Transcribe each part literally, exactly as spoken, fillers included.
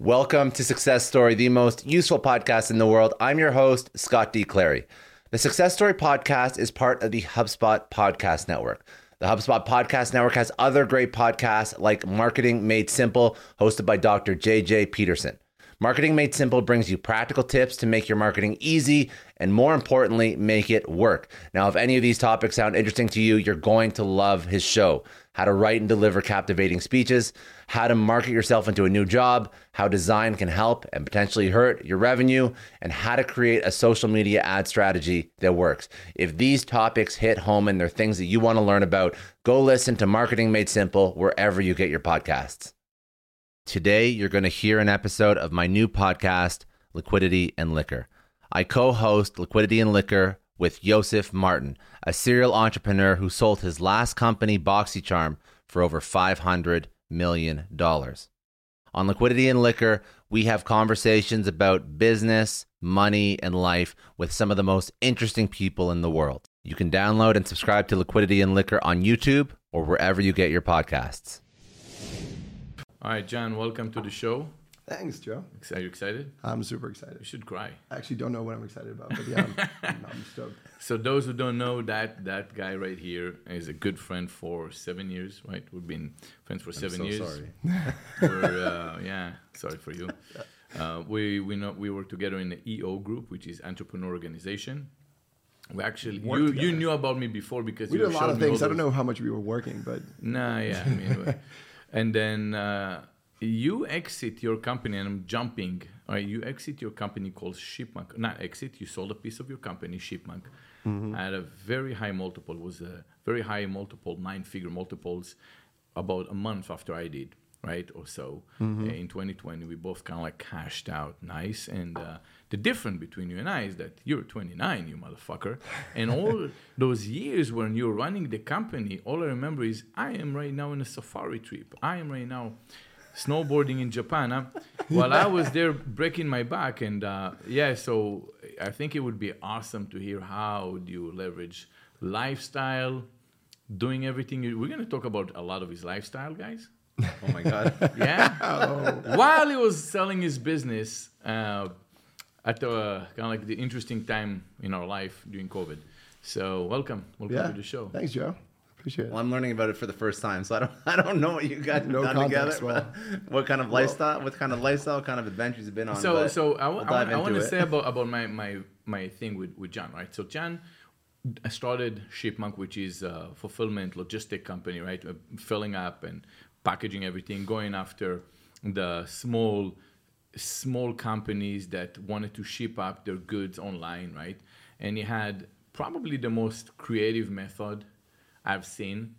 Welcome to Success Story, the most useful podcast in the world. I'm your host, Scott D. Clary. The Success Story podcast is part of the HubSpot Podcast Network. The HubSpot Podcast Network has other great podcasts like Marketing Made Simple, hosted by Doctor J J Peterson. Marketing Made Simple brings you practical tips to make your marketing easy and, more importantly, make it work. Now, if any of these topics sound interesting to you, you're going to love his show. How to write and deliver captivating speeches, how to market yourself into a new job, how design can help and potentially hurt your revenue, and how to create a social media ad strategy that works. If these topics hit home and they're things that you want to learn about, go listen to Marketing Made Simple wherever you get your podcasts. Today, you're going to hear an episode of my new podcast, Liquidity and Liquor. I co-host Liquidity and Liquor with Yosef Martin, a serial entrepreneur who sold his last company, BoxyCharm, for over five hundred million dollars. On Liquidity and Liquor, we have conversations about business, money, and life with some of the most interesting people in the world. You can download and subscribe to Liquidity and Liquor on YouTube or wherever you get your podcasts. All right, John, welcome to the show. Thanks, Joe. Are you excited? I'm super excited. You should cry. I actually don't know what I'm excited about, but yeah, I'm, I'm, I'm stoked. So those who don't know, that that guy right here is a good friend for seven years, right? We've been friends for I'm seven so years. Sorry. We're, uh, yeah, sorry for you. Uh, we we know we work together in the E O group, which is Entrepreneur Organization. We actually, you, you knew about me before because we you did a lot of things. I don't know how much we were working, but nah, yeah, I mean. And then uh, you exit your company, and I'm jumping. Right? You exit your company called ShipMonk. Not exit, you sold a piece of your company, ShipMonk, mm-hmm. at a very high multiple. It was a very high multiple, nine-figure multiples, about a month after I did, right, or so. Mm-hmm. In twenty twenty, we both kind of like cashed out nice. And uh, the difference between you and I is that you're twenty-nine, you motherfucker. And all those years when you're running the company, all I remember is I am right now in a safari trip. I am right now snowboarding in Japan. I'm, while I was there breaking my back. And uh, yeah, so I think it would be awesome to hear how do you leverage lifestyle, doing everything. We're going to talk about a lot of his lifestyle, guys. Oh my God! Yeah. Oh. While he was selling his business, uh, at the uh, kind of like the interesting time in our life during COVID. So welcome, welcome yeah. to the show. Thanks, Joe. Appreciate it. Well, I'm learning about it for the first time, so I don't, I don't know what you guys no done context, together. Well, what kind of well, lifestyle? What kind of lifestyle? Kind of adventures you've been on? So, so I, w- we'll I, w- I want to say about about my my my thing with with John, right? So John. I started ShipMonk, which is a fulfillment logistic company, right? Filling up and packaging everything, going after the small small companies that wanted to ship up their goods online, right? And it had probably the most creative method I've seen,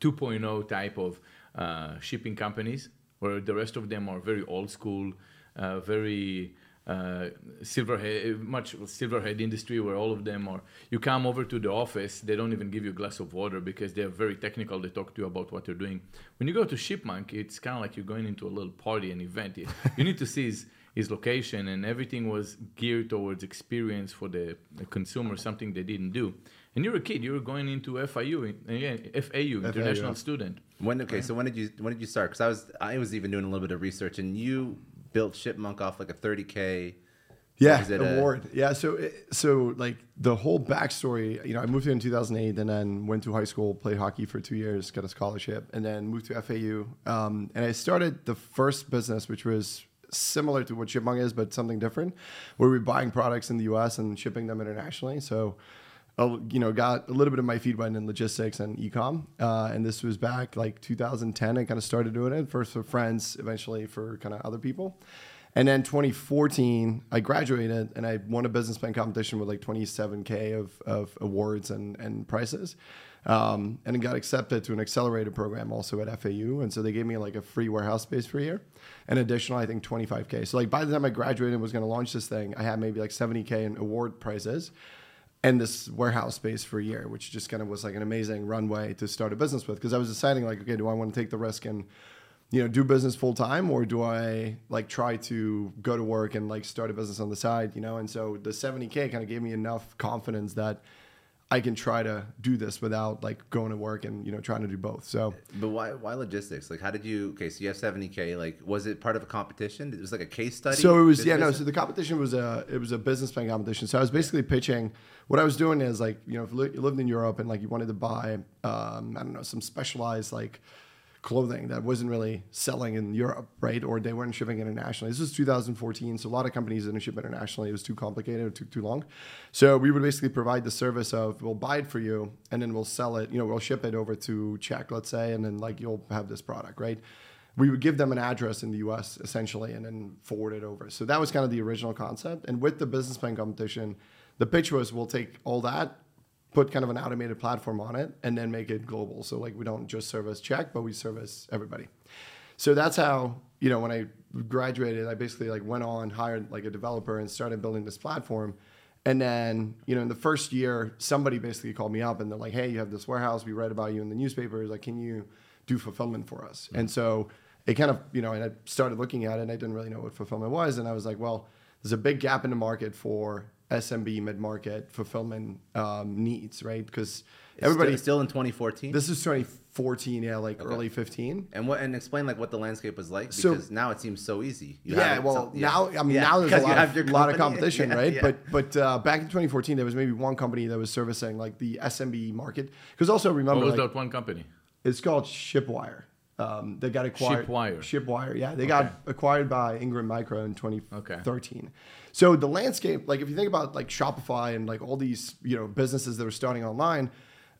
two point oh type of uh, shipping companies, where the rest of them are very old school, uh, very... Uh, silverhead, much silverhead industry where all of them are. You come over to the office, they don't even give you a glass of water because they're very technical. They talk to you about what they're doing. When you go to ShipMonk, it's kind of like you're going into a little party, an event. You need to see his, his location, and everything was geared towards experience for the, the consumer, something they didn't do. And you're a kid. You're going into F A U, again, F A U, F A U. International Student. When okay, right? so when did you when did you start? Because I was I was even doing a little bit of research, and you built ShipMonk off like a thirty K. Yeah, award. A... Yeah, so it, so like the whole backstory. You know, I moved here in two thousand eight, and then went to high school, played hockey for two years, got a scholarship, and then moved to F A U. Um, and I started the first business, which was similar to what ShipMonk is, but something different, where we're buying products in the U S and shipping them internationally. So, you know, got a little bit of my feet wet in logistics and e-com. Uh, and this was back like two thousand ten. I kind of started doing it first for friends, eventually for kind of other people. And then twenty fourteen, I graduated and I won a business plan competition with like twenty-seven K of, of awards and, and prizes. Um, and I got accepted to an accelerator program also at F A U. And so they gave me like a free warehouse space for a year, an additional, I think, twenty-five K. So like by the time I graduated and was going to launch this thing, I had maybe like seventy K in award prizes and this warehouse space for a year, which just kind of was like an amazing runway to start a business with. Because I was deciding like, okay, do I want to take the risk and, you know, do business full time, or do I like try to go to work and like start a business on the side, you know? And so the seventy K kind of gave me enough confidence that I can try to do this without like going to work and, you know, trying to do both. So, but why, why logistics? Like, how did you, okay, so you have seventy K, like, was it part of a competition? It was like a case study? So it was, business? yeah, no, so the competition was a, it was a business plan competition. So I was basically pitching, what I was doing is like, you know, if you lived in Europe and like you wanted to buy, um, I don't know, some specialized like clothing that wasn't really selling in Europe, right? Or they weren't shipping internationally. This was two thousand fourteen, so a lot of companies didn't ship internationally. It was too complicated, it took too long. So we would basically provide the service of, we'll buy it for you, and then we'll sell it, you know, we'll ship it over to Czech, let's say, and then like you'll have this product, right? We would give them an address in the U S essentially, and then forward it over. So that was kind of the original concept. And with the business plan competition, the pitch was, we'll take all that, put kind of an automated platform on it, and then make it global. So like we don't just service Czech, but we service everybody. So that's how, you know, when I graduated, I basically like went on, hired like a developer and started building this platform. And then, you know, in the first year, somebody basically called me up and they're like, hey, you have this warehouse, we read about you in the newspapers, like, can you do fulfillment for us? Mm-hmm. And so it kind of, you know, and I started looking at it and I didn't really know what fulfillment was. And I was like, well, there's a big gap in the market for S M B mid-market fulfillment um, needs, right? Because everybody's still, still in twenty fourteen. This is twenty fourteen, yeah, like okay. early fifteen. And what? And explain like what the landscape was like, because so, now it seems so easy. You yeah, have well, so, yeah. now I mean, yeah. now there's a lot, of, lot of competition, yeah, right? Yeah. But but uh, back in twenty fourteen, there was maybe one company that was servicing like the S M B market. Because also remember, what was like, that one company? It's called Shipwire. Um, they got acquired. Shipwire. Shipwire, yeah. They okay. got acquired by Ingram Micro in twenty thirteen. Okay. So the landscape, like if you think about like Shopify and like all these, you know, businesses that are starting online,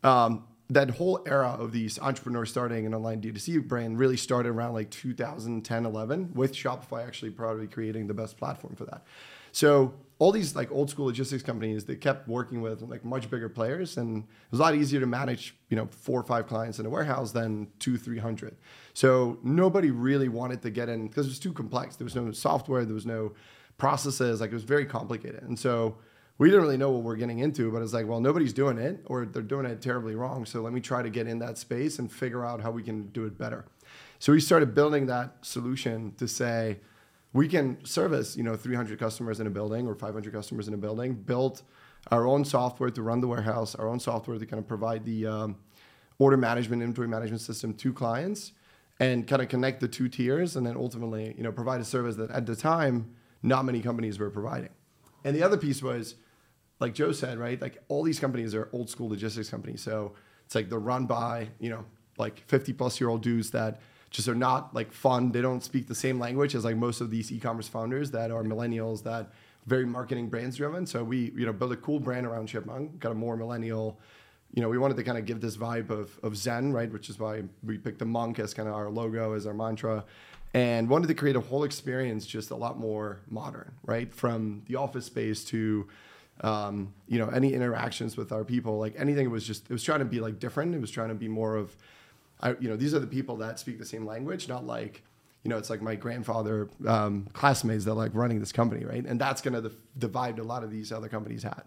um, that whole era of these entrepreneurs starting an online D two C brand really started around like two thousand ten, eleven, with Shopify actually probably creating the best platform for that. So all these like old school logistics companies, they kept working with like much bigger players, and it was a lot easier to manage, you know, four or five clients in a warehouse than two, three hundred. So nobody really wanted to get in because it was too complex. There was no software, there was no processes, like it was very complicated. And so we didn't really know what we're getting into, but it's like, well, nobody's doing it, or they're doing it terribly wrong. So let me try to get in that space and figure out how we can do it better. So we started building that solution to say, we can service, you know, three hundred customers in a building or five hundred customers in a building, built our own software to run the warehouse, our own software to kind of provide the um, order management, inventory management system to clients, and kind of connect the two tiers, and then ultimately, you know, provide a service that at the time, not many companies were providing. And the other piece was, like Joe said, right, like all these companies are old school logistics companies. So it's like they're run by, you know, like fifty plus year old dudes that just are not like fun. They don't speak the same language as like most of these e-commerce founders that are millennials, that very marketing brands driven. So we, you know, built a cool brand around ShipMonk, got a more millennial, you know, we wanted to kind of give this vibe of, of Zen, right? Which is why we picked the monk as kind of our logo, as our mantra, and wanted to create a whole experience just a lot more modern, right? From the office space to, um, you know, any interactions with our people, like anything. It was just, it was trying to be like different. It was trying to be more of, I, you know, these are the people that speak the same language, not like, you know, it's like my grandfather um, classmates that are like running this company, right? And that's kind of the, the vibe a lot of these other companies had.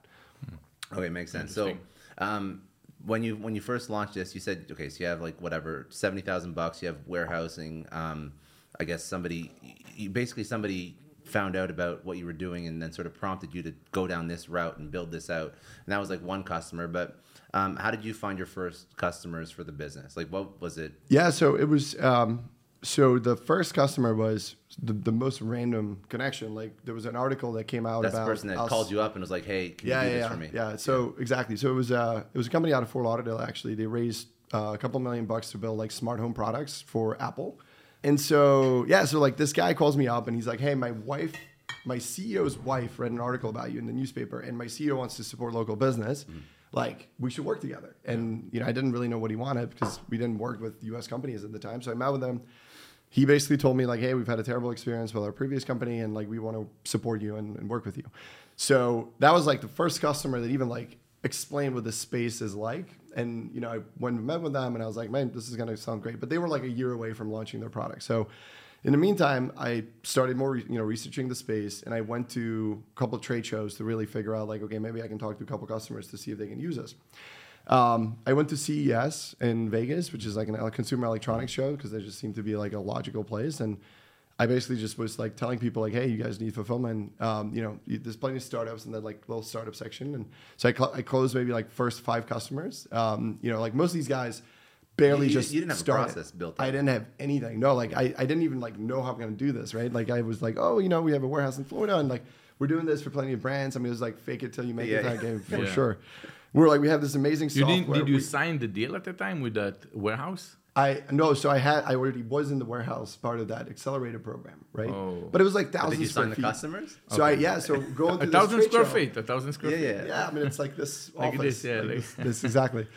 Okay, makes sense. So um, when you when you first launched this, you said, okay, so you have like whatever, seventy thousand bucks, you have warehousing. Um, I guess somebody, you, basically somebody found out about what you were doing and then sort of prompted you to go down this route and build this out. And that was like one customer, but Um, how did you find your first customers for the business? Like, what was it? Yeah, so it was, um, so the first customer was the, the most random connection. Like, there was an article that came out That's about the person that us. called you up and was like, hey, can yeah, you do yeah, this yeah. for me? Yeah, so yeah. exactly. So it was, uh, it was a company out of Fort Lauderdale, actually. They raised uh, a couple million bucks to build like smart home products for Apple. And so, yeah, so like this guy calls me up and he's like, hey, my wife, my C E O's wife read an article about you in the newspaper and my C E O wants to support local business. Mm-hmm. Like, we should work together. And, you know, I didn't really know what he wanted because we didn't work with U S companies at the time. So I met with him. He basically told me, like, hey, we've had a terrible experience with our previous company and, like, we want to support you and, and work with you. So that was, like, the first customer that even, like, explained what the space is like. And, you know, I went and met with them and I was like, man, this is going to sound great. But they were, like, a year away from launching their product. So in the meantime, I started more, you know, researching the space, and I went to a couple of trade shows to really figure out, like, okay, maybe I can talk to a couple of customers to see if they can use us. Um, I went to C E S in Vegas, which is like a consumer electronics show, because that just seemed to be like a logical place. And I basically just was like telling people, like, hey, you guys need fulfillment. Um, you know, there's plenty of startups in that like little startup section. And so I, cl- I closed maybe like first five customers. Um, you know, like most of these guys. Barely you, just you didn't have started. a process built. Out. I didn't have anything. No, like I, I didn't even like know how I'm gonna do this, right? Like I was like, oh, you know, we have a warehouse in Florida, and like we're doing this for plenty of brands. I mean, it was like fake it till you make yeah. it kind of game for yeah. sure. We were like, we have this amazing you software. Didn't, did you we, sign the deal at the time with that warehouse? I no, so I had I already was in the warehouse part of that accelerator program, right? Oh. But it was like thousands. Did you sign the customers? So okay. I yeah, so going through a thousand this square show, feet, a thousand square yeah, feet. Yeah, yeah. I mean, it's like this office. Like this, yeah, like like. This, this exactly.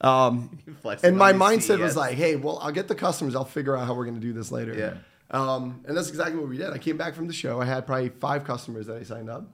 Um, and my mindset C E S. was like, hey, well, I'll get the customers. I'll figure out how we're going to do this later. Yeah. Um, and that's exactly what we did. I came back from the show. I had probably five customers that I signed up.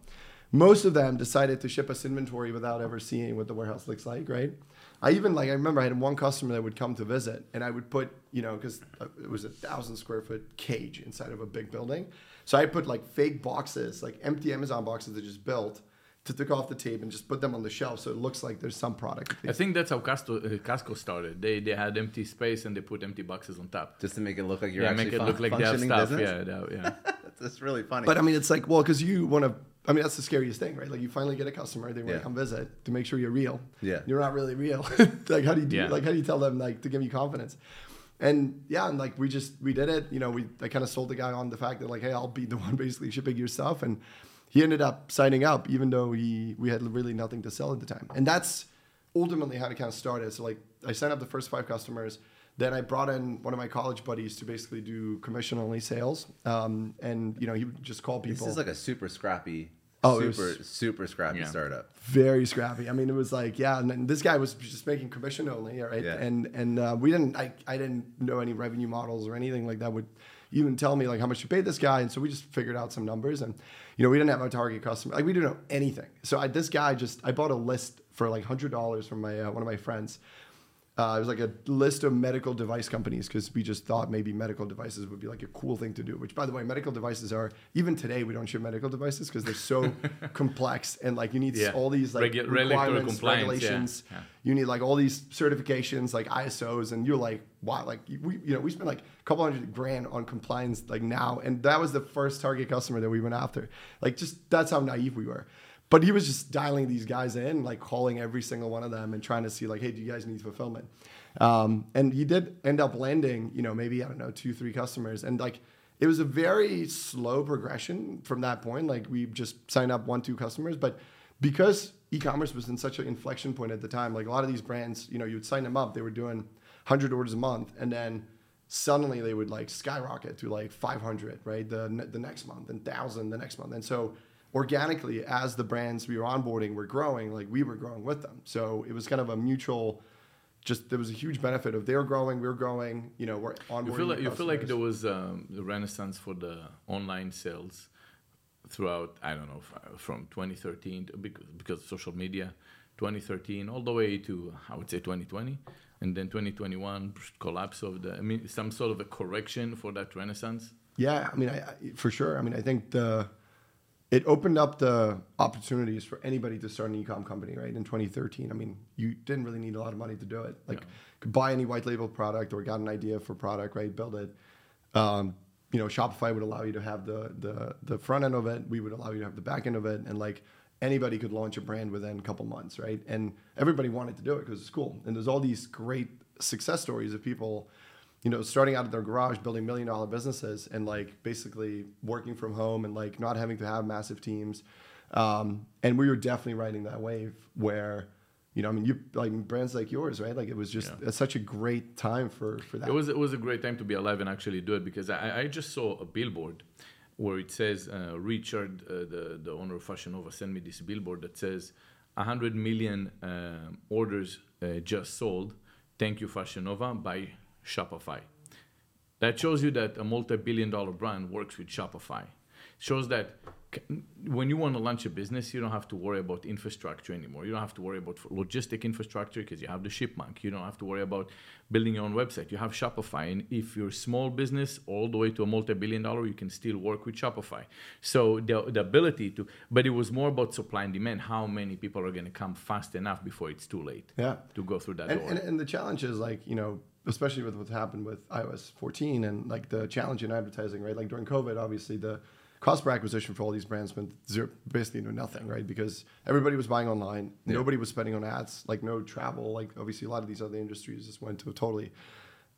Most of them decided to ship us inventory without ever seeing what the warehouse looks like, right? I even like, I remember I had one customer that would come to visit and I would put, you know, because it was a thousand square foot cage inside of a big building. So I put like fake boxes, like empty Amazon boxes that just built. To take off the tape and just put them on the shelf so it looks like there's some product. I think that's how Costco, uh, Costco started. They they had empty space and they put empty boxes on top. Just to make it look like you're yeah, actually make it fun- look like functioning they have stuff. Business? Yeah, they have, yeah. That's really funny. But I mean, it's like, well, because you want to, I mean, that's the scariest thing, right? Like you finally get a customer, they want to yeah. come visit to make sure you're real. Yeah. You're not really real. Like, how do you do, yeah. like, how do you tell them, like, to give you confidence? And yeah, and like, we just, we did it. You know, we, I kind of sold the guy on the fact that like, hey, I'll be the one basically shipping your stuff. And he ended up signing up, even though we, we had really nothing to sell at the time. And that's ultimately how it kind of started. So like I signed up the first five customers. Then I brought in one of my college buddies to basically do commission-only sales. Um, and, you know, he would just call people. This is like a super scrappy, oh, super, was, super scrappy yeah. startup. Very scrappy. I mean, it was like, yeah. And then this guy was just making commission-only, right? Yeah. And and uh, we didn't, I, I didn't know any revenue models or anything like that would even tell me like how much you paid this guy. And so we just figured out some numbers and, you know, we didn't have our target customer. Like we didn't know anything. So I, this guy just, I bought a list for like one hundred dollars from my, uh, one of my friends. Uh, it was like a list of medical device companies because we just thought maybe medical devices would be like a cool thing to do, which by the way, medical devices are, even today we don't ship medical devices because they're so complex and like you need yeah. all these like Regu- requirements, regulations. Yeah. Yeah. You need like all these certifications like I S Os and you're like, wow, like we, you know, we spent like a couple hundred grand on compliance like now. And that was the first target customer that we went after. Like just, that's how naive we were. But he was just dialing these guys in, like calling every single one of them and trying to see like, hey, do you guys need fulfillment? Um, and he did end up landing, you know, maybe, I don't know, two, three customers. And like, it was a very slow progression from that point. Like we just signed up one, two customers. But because e-commerce was in such an inflection point at the time, like a lot of these brands, you know, you'd sign them up, they were doing one hundred orders a month. And then suddenly they would like skyrocket to like five hundred, right? The, the next month and one thousand the next month. And so organically, as the brands we were onboarding were growing, like we were growing with them. So it was kind of a mutual, just there was a huge benefit of they're growing, we're growing, you know, we're onboarding. You feel like, you feel like there was um, a renaissance for the online sales throughout, I don't know, from twenty thirteen, to, because of social media, twenty thirteen, all the way to, I would say, twenty twenty. And then twenty twenty-one, collapse of the, I mean, some sort of a correction for that renaissance? Yeah, I mean, I, I, for sure. I mean, I think the... It opened up the opportunities for anybody to start an e-com company, right? In twenty thirteen, I mean, you didn't really need a lot of money to do it. Like, yeah. could buy any white label product or got an idea for product, right? Build it. Um, you know, Shopify would allow you to have the the the front end of it. We would allow you to have the back end of it, and like anybody could launch a brand within a couple months, right? And everybody wanted to do it because it's cool. And there's all these great success stories of people, you know, starting out of their garage, building million dollar businesses and like basically working from home and like not having to have massive teams. Um, and we were definitely riding that wave where, you know, I mean, you like brands like yours, right? Like it was just yeah. such a great time for, for that. It was, it was a great time to be alive and actually do it, because I, I just saw a billboard where it says, uh, Richard, uh, the, the owner of FashionNova, sent me this billboard that says one hundred million um, orders uh, just sold. Thank you, FashionNova, by Shopify. That shows you that a multi-billion dollar brand works with Shopify. Shows that when you want to launch a business, you don't have to worry about infrastructure anymore. You don't have to worry about logistic infrastructure because you have the ShipMonk. You don't have to worry about building your own website. You have Shopify. And if you're a small business all the way to a multi-billion dollar, you can still work with Shopify. So the, the ability to, but it was more about supply and demand, how many people are going to come fast enough before it's too late yeah. to go through that and, door. And, and the challenge is like, you know, especially with what's happened with iOS fourteen and like the challenge in advertising, right? Like during COVID, obviously the cost per acquisition for all these brands went zero, basically to nothing, right? Because everybody was buying online, yeah. nobody was spending on ads, like no travel, like obviously a lot of these other industries just went to totally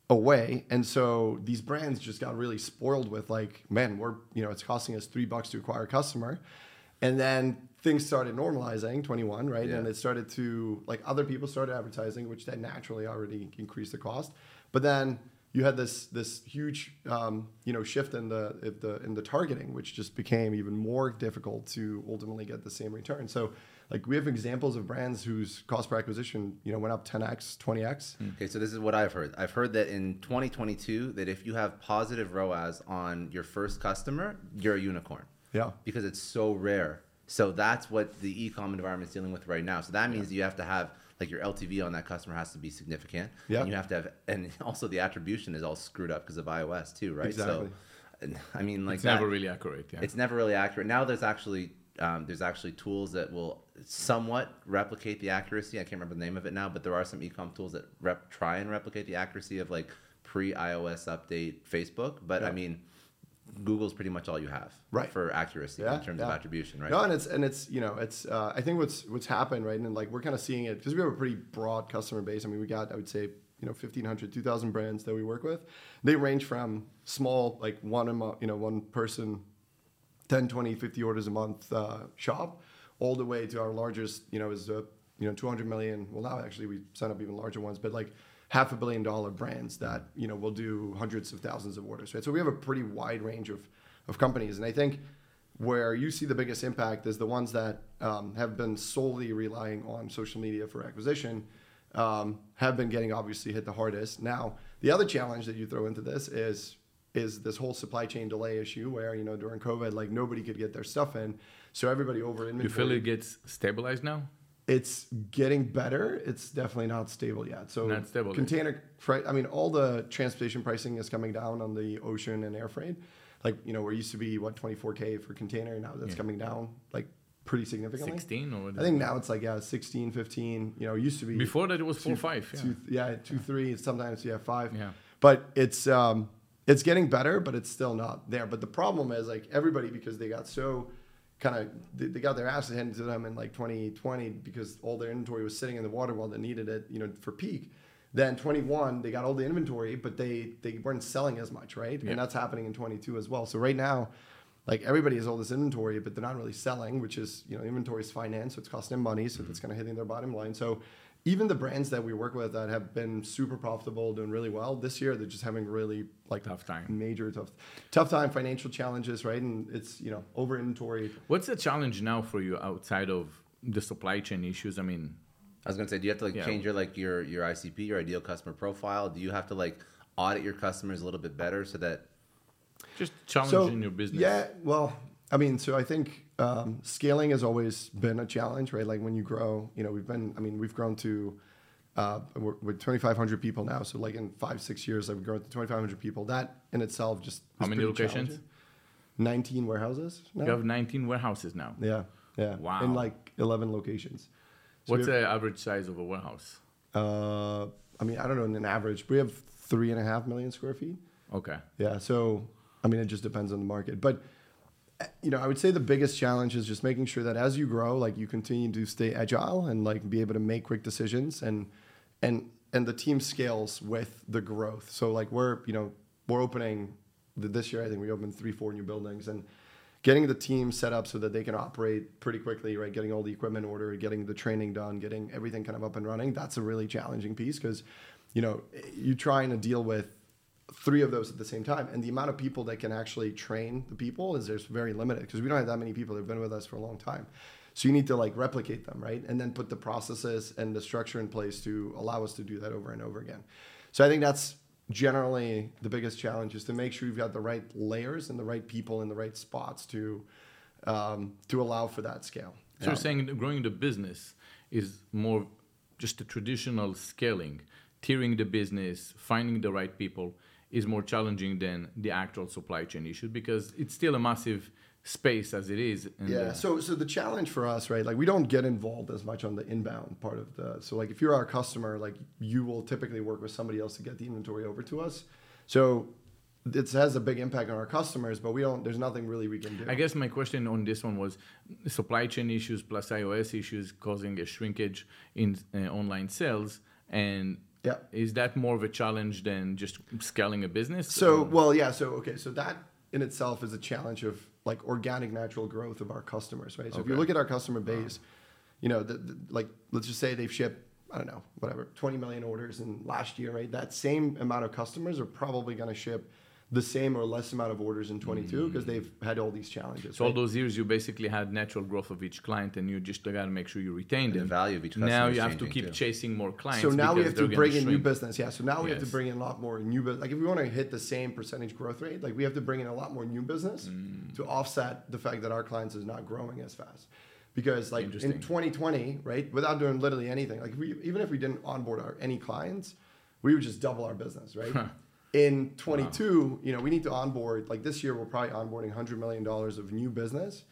away. And so these brands just got really spoiled with like, man, we're, you know, it's costing us three bucks to acquire a customer. And then things started normalizing, twenty-one, right? Yeah. And it started to, like other people started advertising, which then naturally already increased the cost. But then you had this this huge, um, you know, shift in the, the in the targeting, which just became even more difficult to ultimately get the same return. So like we have examples of brands whose cost per acquisition, you know, went up ten X, twenty X. Okay, so this is what I've heard. I've heard that in twenty twenty-two, that if you have positive R O A S on your first customer, you're a unicorn. Yeah, because it's so rare. So that's what the e-com environment is dealing with right now. So that means yeah. you have to have like your L T V on that customer has to be significant. Yeah, and you have to have, and also the attribution is all screwed up because of iOS too, right? Exactly. So, I mean, like it's that, never really accurate. Yeah, it's never really accurate. Now there's actually um, there's actually tools that will somewhat replicate the accuracy. I can't remember the name of it now, but there are some e-com tools that rep, try and replicate the accuracy of like pre-iOS update Facebook. But yeah. I mean, Google's pretty much all you have right. for accuracy yeah, in terms yeah. of attribution, right? No, and it's and it's you know it's uh, I think what's what's happened right, and like we're kind of seeing it because we have a pretty broad customer base. I mean, we got I would say you know fifteen hundred, two thousand brands that we work with. They range from small like one a month, you know one person, ten, twenty, fifty orders a month uh, shop, all the way to our largest you know is uh, you know two hundred million. Well, now actually we sign up even larger ones, but like. half a billion dollar brands that, you know, will do hundreds of thousands of orders, right? So we have a pretty wide range of, of companies. And I think where you see the biggest impact is the ones that um, have been solely relying on social media for acquisition, um, have been getting obviously hit the hardest. Now, the other challenge that you throw into this is, is this whole supply chain delay issue where, you know, during COVID, like nobody could get their stuff in. So everybody over inventory. You feel it gets stabilized now? It's getting better. It's definitely not stable yet. So not stable container freight. I mean, all the transportation pricing is coming down on the ocean and air freight. Like, you know, where it used to be, what, twenty-four K for container. Now that's yeah. coming down, like, pretty significantly. sixteen or I think now it's like, yeah, sixteen, fifteen. You know, it used to be. Before that, it was four, five. Yeah, two, yeah, two yeah. three. Sometimes you have five. Yeah. But it's um, it's getting better, but it's still not there. But the problem is, like, everybody, because they got so... kind of they got their asses handed to them in like twenty twenty because all their inventory was sitting in the water while they needed it, you know, for peak. Then twenty-one, they got all the inventory, but they, they weren't selling as much, right? Yeah. And that's happening in twenty-two as well. So right now, like everybody has all this inventory, but they're not really selling, which is, you know, inventory is finance, so it's costing them money, so mm-hmm. that's kind of hitting their bottom line. So even the brands that we work with that have been super profitable, doing really well this year, they're just having really like tough time, major tough, tough time, financial challenges, right? And it's, you know, over inventory. What's the challenge now for you outside of the supply chain issues? I mean, I was gonna say, do you have to like yeah. change your like your your I C P, your ideal customer profile? Do you have to like audit your customers a little bit better so that just challenging so, your business? Yeah, well. I mean, so I think um, scaling has always been a challenge, right? Like when you grow, you know, we've been, I mean, we've grown to, uh, we're, we're twenty-five hundred people now. So like in five, six years, I've grown to twenty-five hundred people. That in itself just is pretty challenging. How many locations? nineteen warehouses now. You have nineteen warehouses now? Yeah. Yeah. Wow. In like eleven locations. So what's the average size of a warehouse? Uh, I mean, I don't know, in an average, we have three and a half million square feet. Okay. Yeah. So, I mean, it just depends on the market, but you know, I would say the biggest challenge is just making sure that as you grow, like you continue to stay agile and like be able to make quick decisions, and and and the team scales with the growth. So like we're, you know, we're opening the, this year, I think we opened three, four new buildings, and getting the team set up so that they can operate pretty quickly, right? Getting all the equipment ordered, getting the training done, getting everything kind of up and running. That's a really challenging piece because, you know, you're trying to deal with three of those at the same time. And the amount of people that can actually train the people is there's very limited because we don't have that many people that have been with us for a long time. So you need to like replicate them, right? And then put the processes and the structure in place to allow us to do that over and over again. So I think that's generally the biggest challenge, is to make sure you've got the right layers and the right people in the right spots to um, to allow for that scale. So yeah. You're saying growing the business is more just the traditional scaling, tiering the business, finding the right people is more challenging than the actual supply chain issue, because it's still a massive space as it is. And yeah, the- so so the challenge for us, right, like we don't get involved as much on the inbound part of the, so like if you're our customer, like you will typically work with somebody else to get the inventory over to us. So it has a big impact on our customers, but we don't, there's nothing really we can do. I guess my question on this one was supply chain issues plus iOS issues causing a shrinkage in uh, online sales, and yeah. Is that more of a challenge than just scaling a business? So, or? well, yeah, so, okay, so that in itself is a challenge of like organic natural growth of our customers, right? So okay. If you look at our customer base, you know, the, the, like let's just say they've shipped, I don't know, whatever, twenty million orders in last year, right? That same amount of customers are probably going to ship the same or less amount of orders in twenty-two because mm. they've had all these challenges. So right? All those years you basically had natural growth of each client, and you just got to make sure you retain them. The value of each customer. Now you have to keep too. chasing more clients. So now we have to bring in shrink. new business. Yeah. So now we yes. have to bring in a lot more new business. Like if we want to hit the same percentage growth rate, like we have to bring in a lot more new business mm. to offset the fact that our clients is not growing as fast. Because like in twenty twenty, right, without doing literally anything, like we, even if we didn't onboard our, any clients, we would just double our business, right? Huh. In twenty-two, wow. you know, we need to onboard, like this year, we're probably onboarding one hundred million dollars of new business.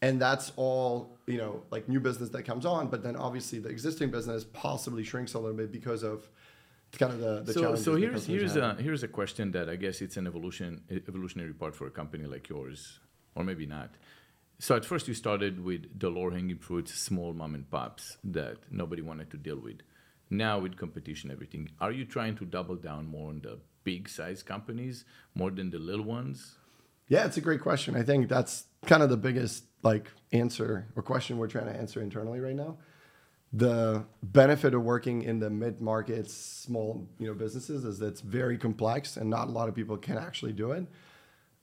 And that's all, you know, like new business that comes on. But then obviously the existing business possibly shrinks a little bit because of kind of the, the so, challenges. So here's here's a, here's a question that I guess it's an evolution evolutionary part for a company like yours, or maybe not. So at first you started with the low-hanging fruits, small mom and pops that nobody wanted to deal with. Now with competition, everything, are you trying to double down more on the big size companies more than the little ones? Yeah, it's a great question. I think that's kind of the biggest like answer or question we're trying to answer internally right now. The benefit of working in the mid-market small, you know, businesses is that it's very complex and not a lot of people can actually do it.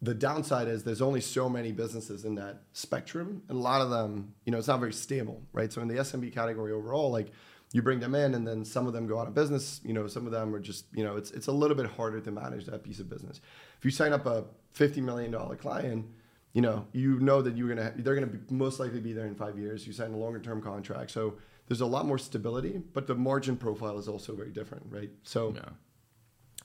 The downside is there's only so many businesses in that spectrum, and a lot of them, you know, it's not very stable, right? So in the S M B category overall, like you bring them in and then some of them go out of business. You know, some of them are just, you know, it's it's a little bit harder to manage that piece of business. If you sign up a fifty million dollars client, you know, you know that you're gonna they're gonna be most likely be there in five years. You sign a longer term contract, so there's a lot more stability, but the margin profile is also very different, right? So, yeah.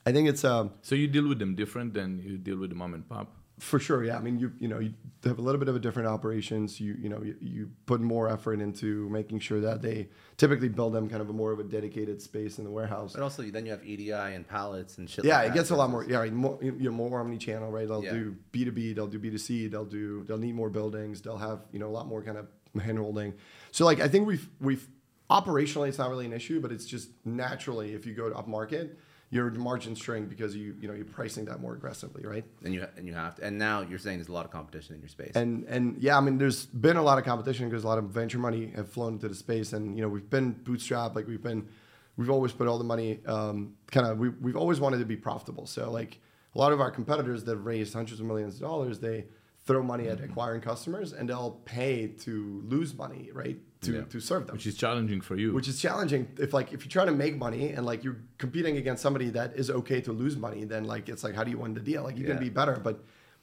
I think it's um. So you deal with them different than you deal with the mom and pop. For sure, yeah. I mean, you you know you have a little bit of a different operations. You you know you, you put more effort into making sure that they typically build them kind of a more of a dedicated space in the warehouse. But also then you have E D I and pallets and shit. Yeah, like that. Yeah, it gets a lot more. Yeah, right, more, you know, more omnichannel, right? They'll yeah. do B two B, they'll do B two C, they'll do they'll need more buildings, they'll have you know a lot more kind of handholding. So like I think we've we've operationally it's not really an issue, but it's just naturally if you go to upmarket, your margin shrink because you you know you're pricing that more aggressively, right? And you and you have to. And now you're saying there's a lot of competition in your space. And and yeah, I mean there's been a lot of competition because a lot of venture money have flown into the space, and you know we've been bootstrapped, like we've been we've always put all the money um, kind of we we've always wanted to be profitable. So like a lot of our competitors that raise hundreds of millions of dollars, they throw money at acquiring customers and they'll pay to lose money, right? To, yeah. to serve them. Which is challenging for you. Which is challenging. If like if you're trying to make money and like you're competing against somebody that is okay to lose money, then like it's like how do you win the deal? Like you yeah. can be better, but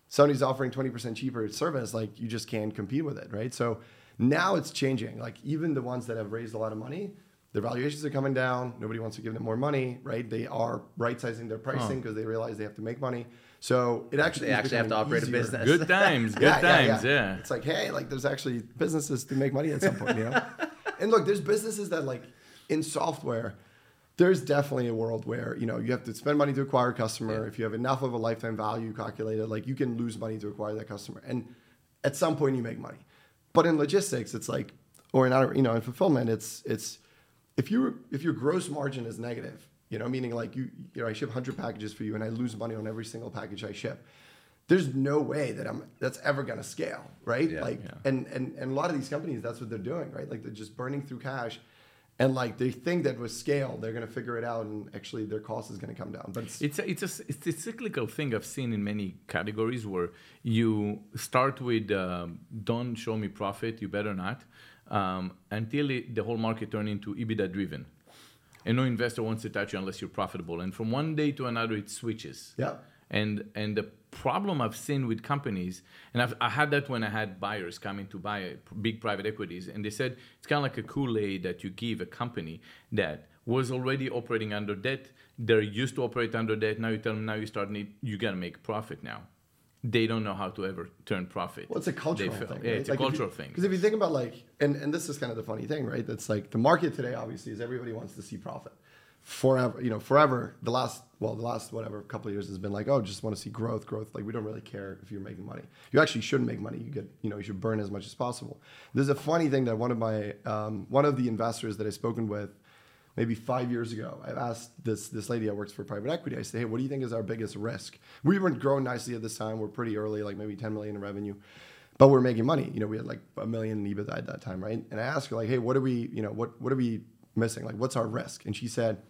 somebody's offering twenty percent cheaper service, like you just can't compete with it, right? So now it's changing. Like even the ones that have raised a lot of money, their valuations are coming down. Nobody wants to give them more money, right? They are right-sizing their pricing because huh. they realize they have to make money. So it actually they actually have to operate easier. a business. Good times, good yeah, times, yeah, yeah. yeah. It's like, hey, like there's actually businesses to make money at some point, you know? And look, there's businesses that like in software, there's definitely a world where, you know, you have to spend money to acquire a customer. Yeah. If you have enough of a lifetime value calculated, like you can lose money to acquire that customer. And at some point you make money. But in logistics, it's like, or in other, you know, in fulfillment, it's it's if you if your gross margin is negative, you know, meaning like you you know I ship one hundred packages for you and I lose money on every single package I ship. There's no way that I'm that's ever gonna scale, right? Yeah, like, yeah. And, and and a lot of these companies, that's what they're doing, right? Like they're just burning through cash, and like they think that with scale they're gonna figure it out, and actually their cost is gonna come down. But it's it's a, it's a it's a cyclical thing I've seen in many categories where you start with um, don't show me profit, you better not, um, until it, the whole market turns into EBITDA driven, and no investor wants to touch you unless you're profitable. And from one day to another, it switches. Yeah. And and the problem I've seen with companies, and I've, I had that when I had buyers coming to buy big private equities, and they said it's kind of like a Kool-Aid that you give a company that was already operating under debt. They're used to operate under debt. Now you tell them, now you start need, you gotta make profit now. They don't know how to ever turn profit. Well, it's a cultural thing. Right? Yeah, it's like a cultural you, thing. Because if you think about like, and, and this is kind of the funny thing, right? That's like the market today, obviously, is everybody wants to see profit. Forever, you know, forever, the last, well, the last whatever couple of years has been like, oh, just want to see growth, growth. Like, we don't really care if you're making money. You actually shouldn't make money. You get, you know, you should burn as much as possible. There's a funny thing that one of my, um, one of the investors that I've spoken with maybe five years ago, I've asked this this lady that works for private equity, I say, hey, what do you think is our biggest risk? We weren't growing nicely at this time. We're pretty early, like maybe ten million in revenue, but we're making money. You know, we had like a million in EBITDA at that time, right? And I asked her like, hey, what are we, you know, what what are we missing? Like, what's our risk? And she said,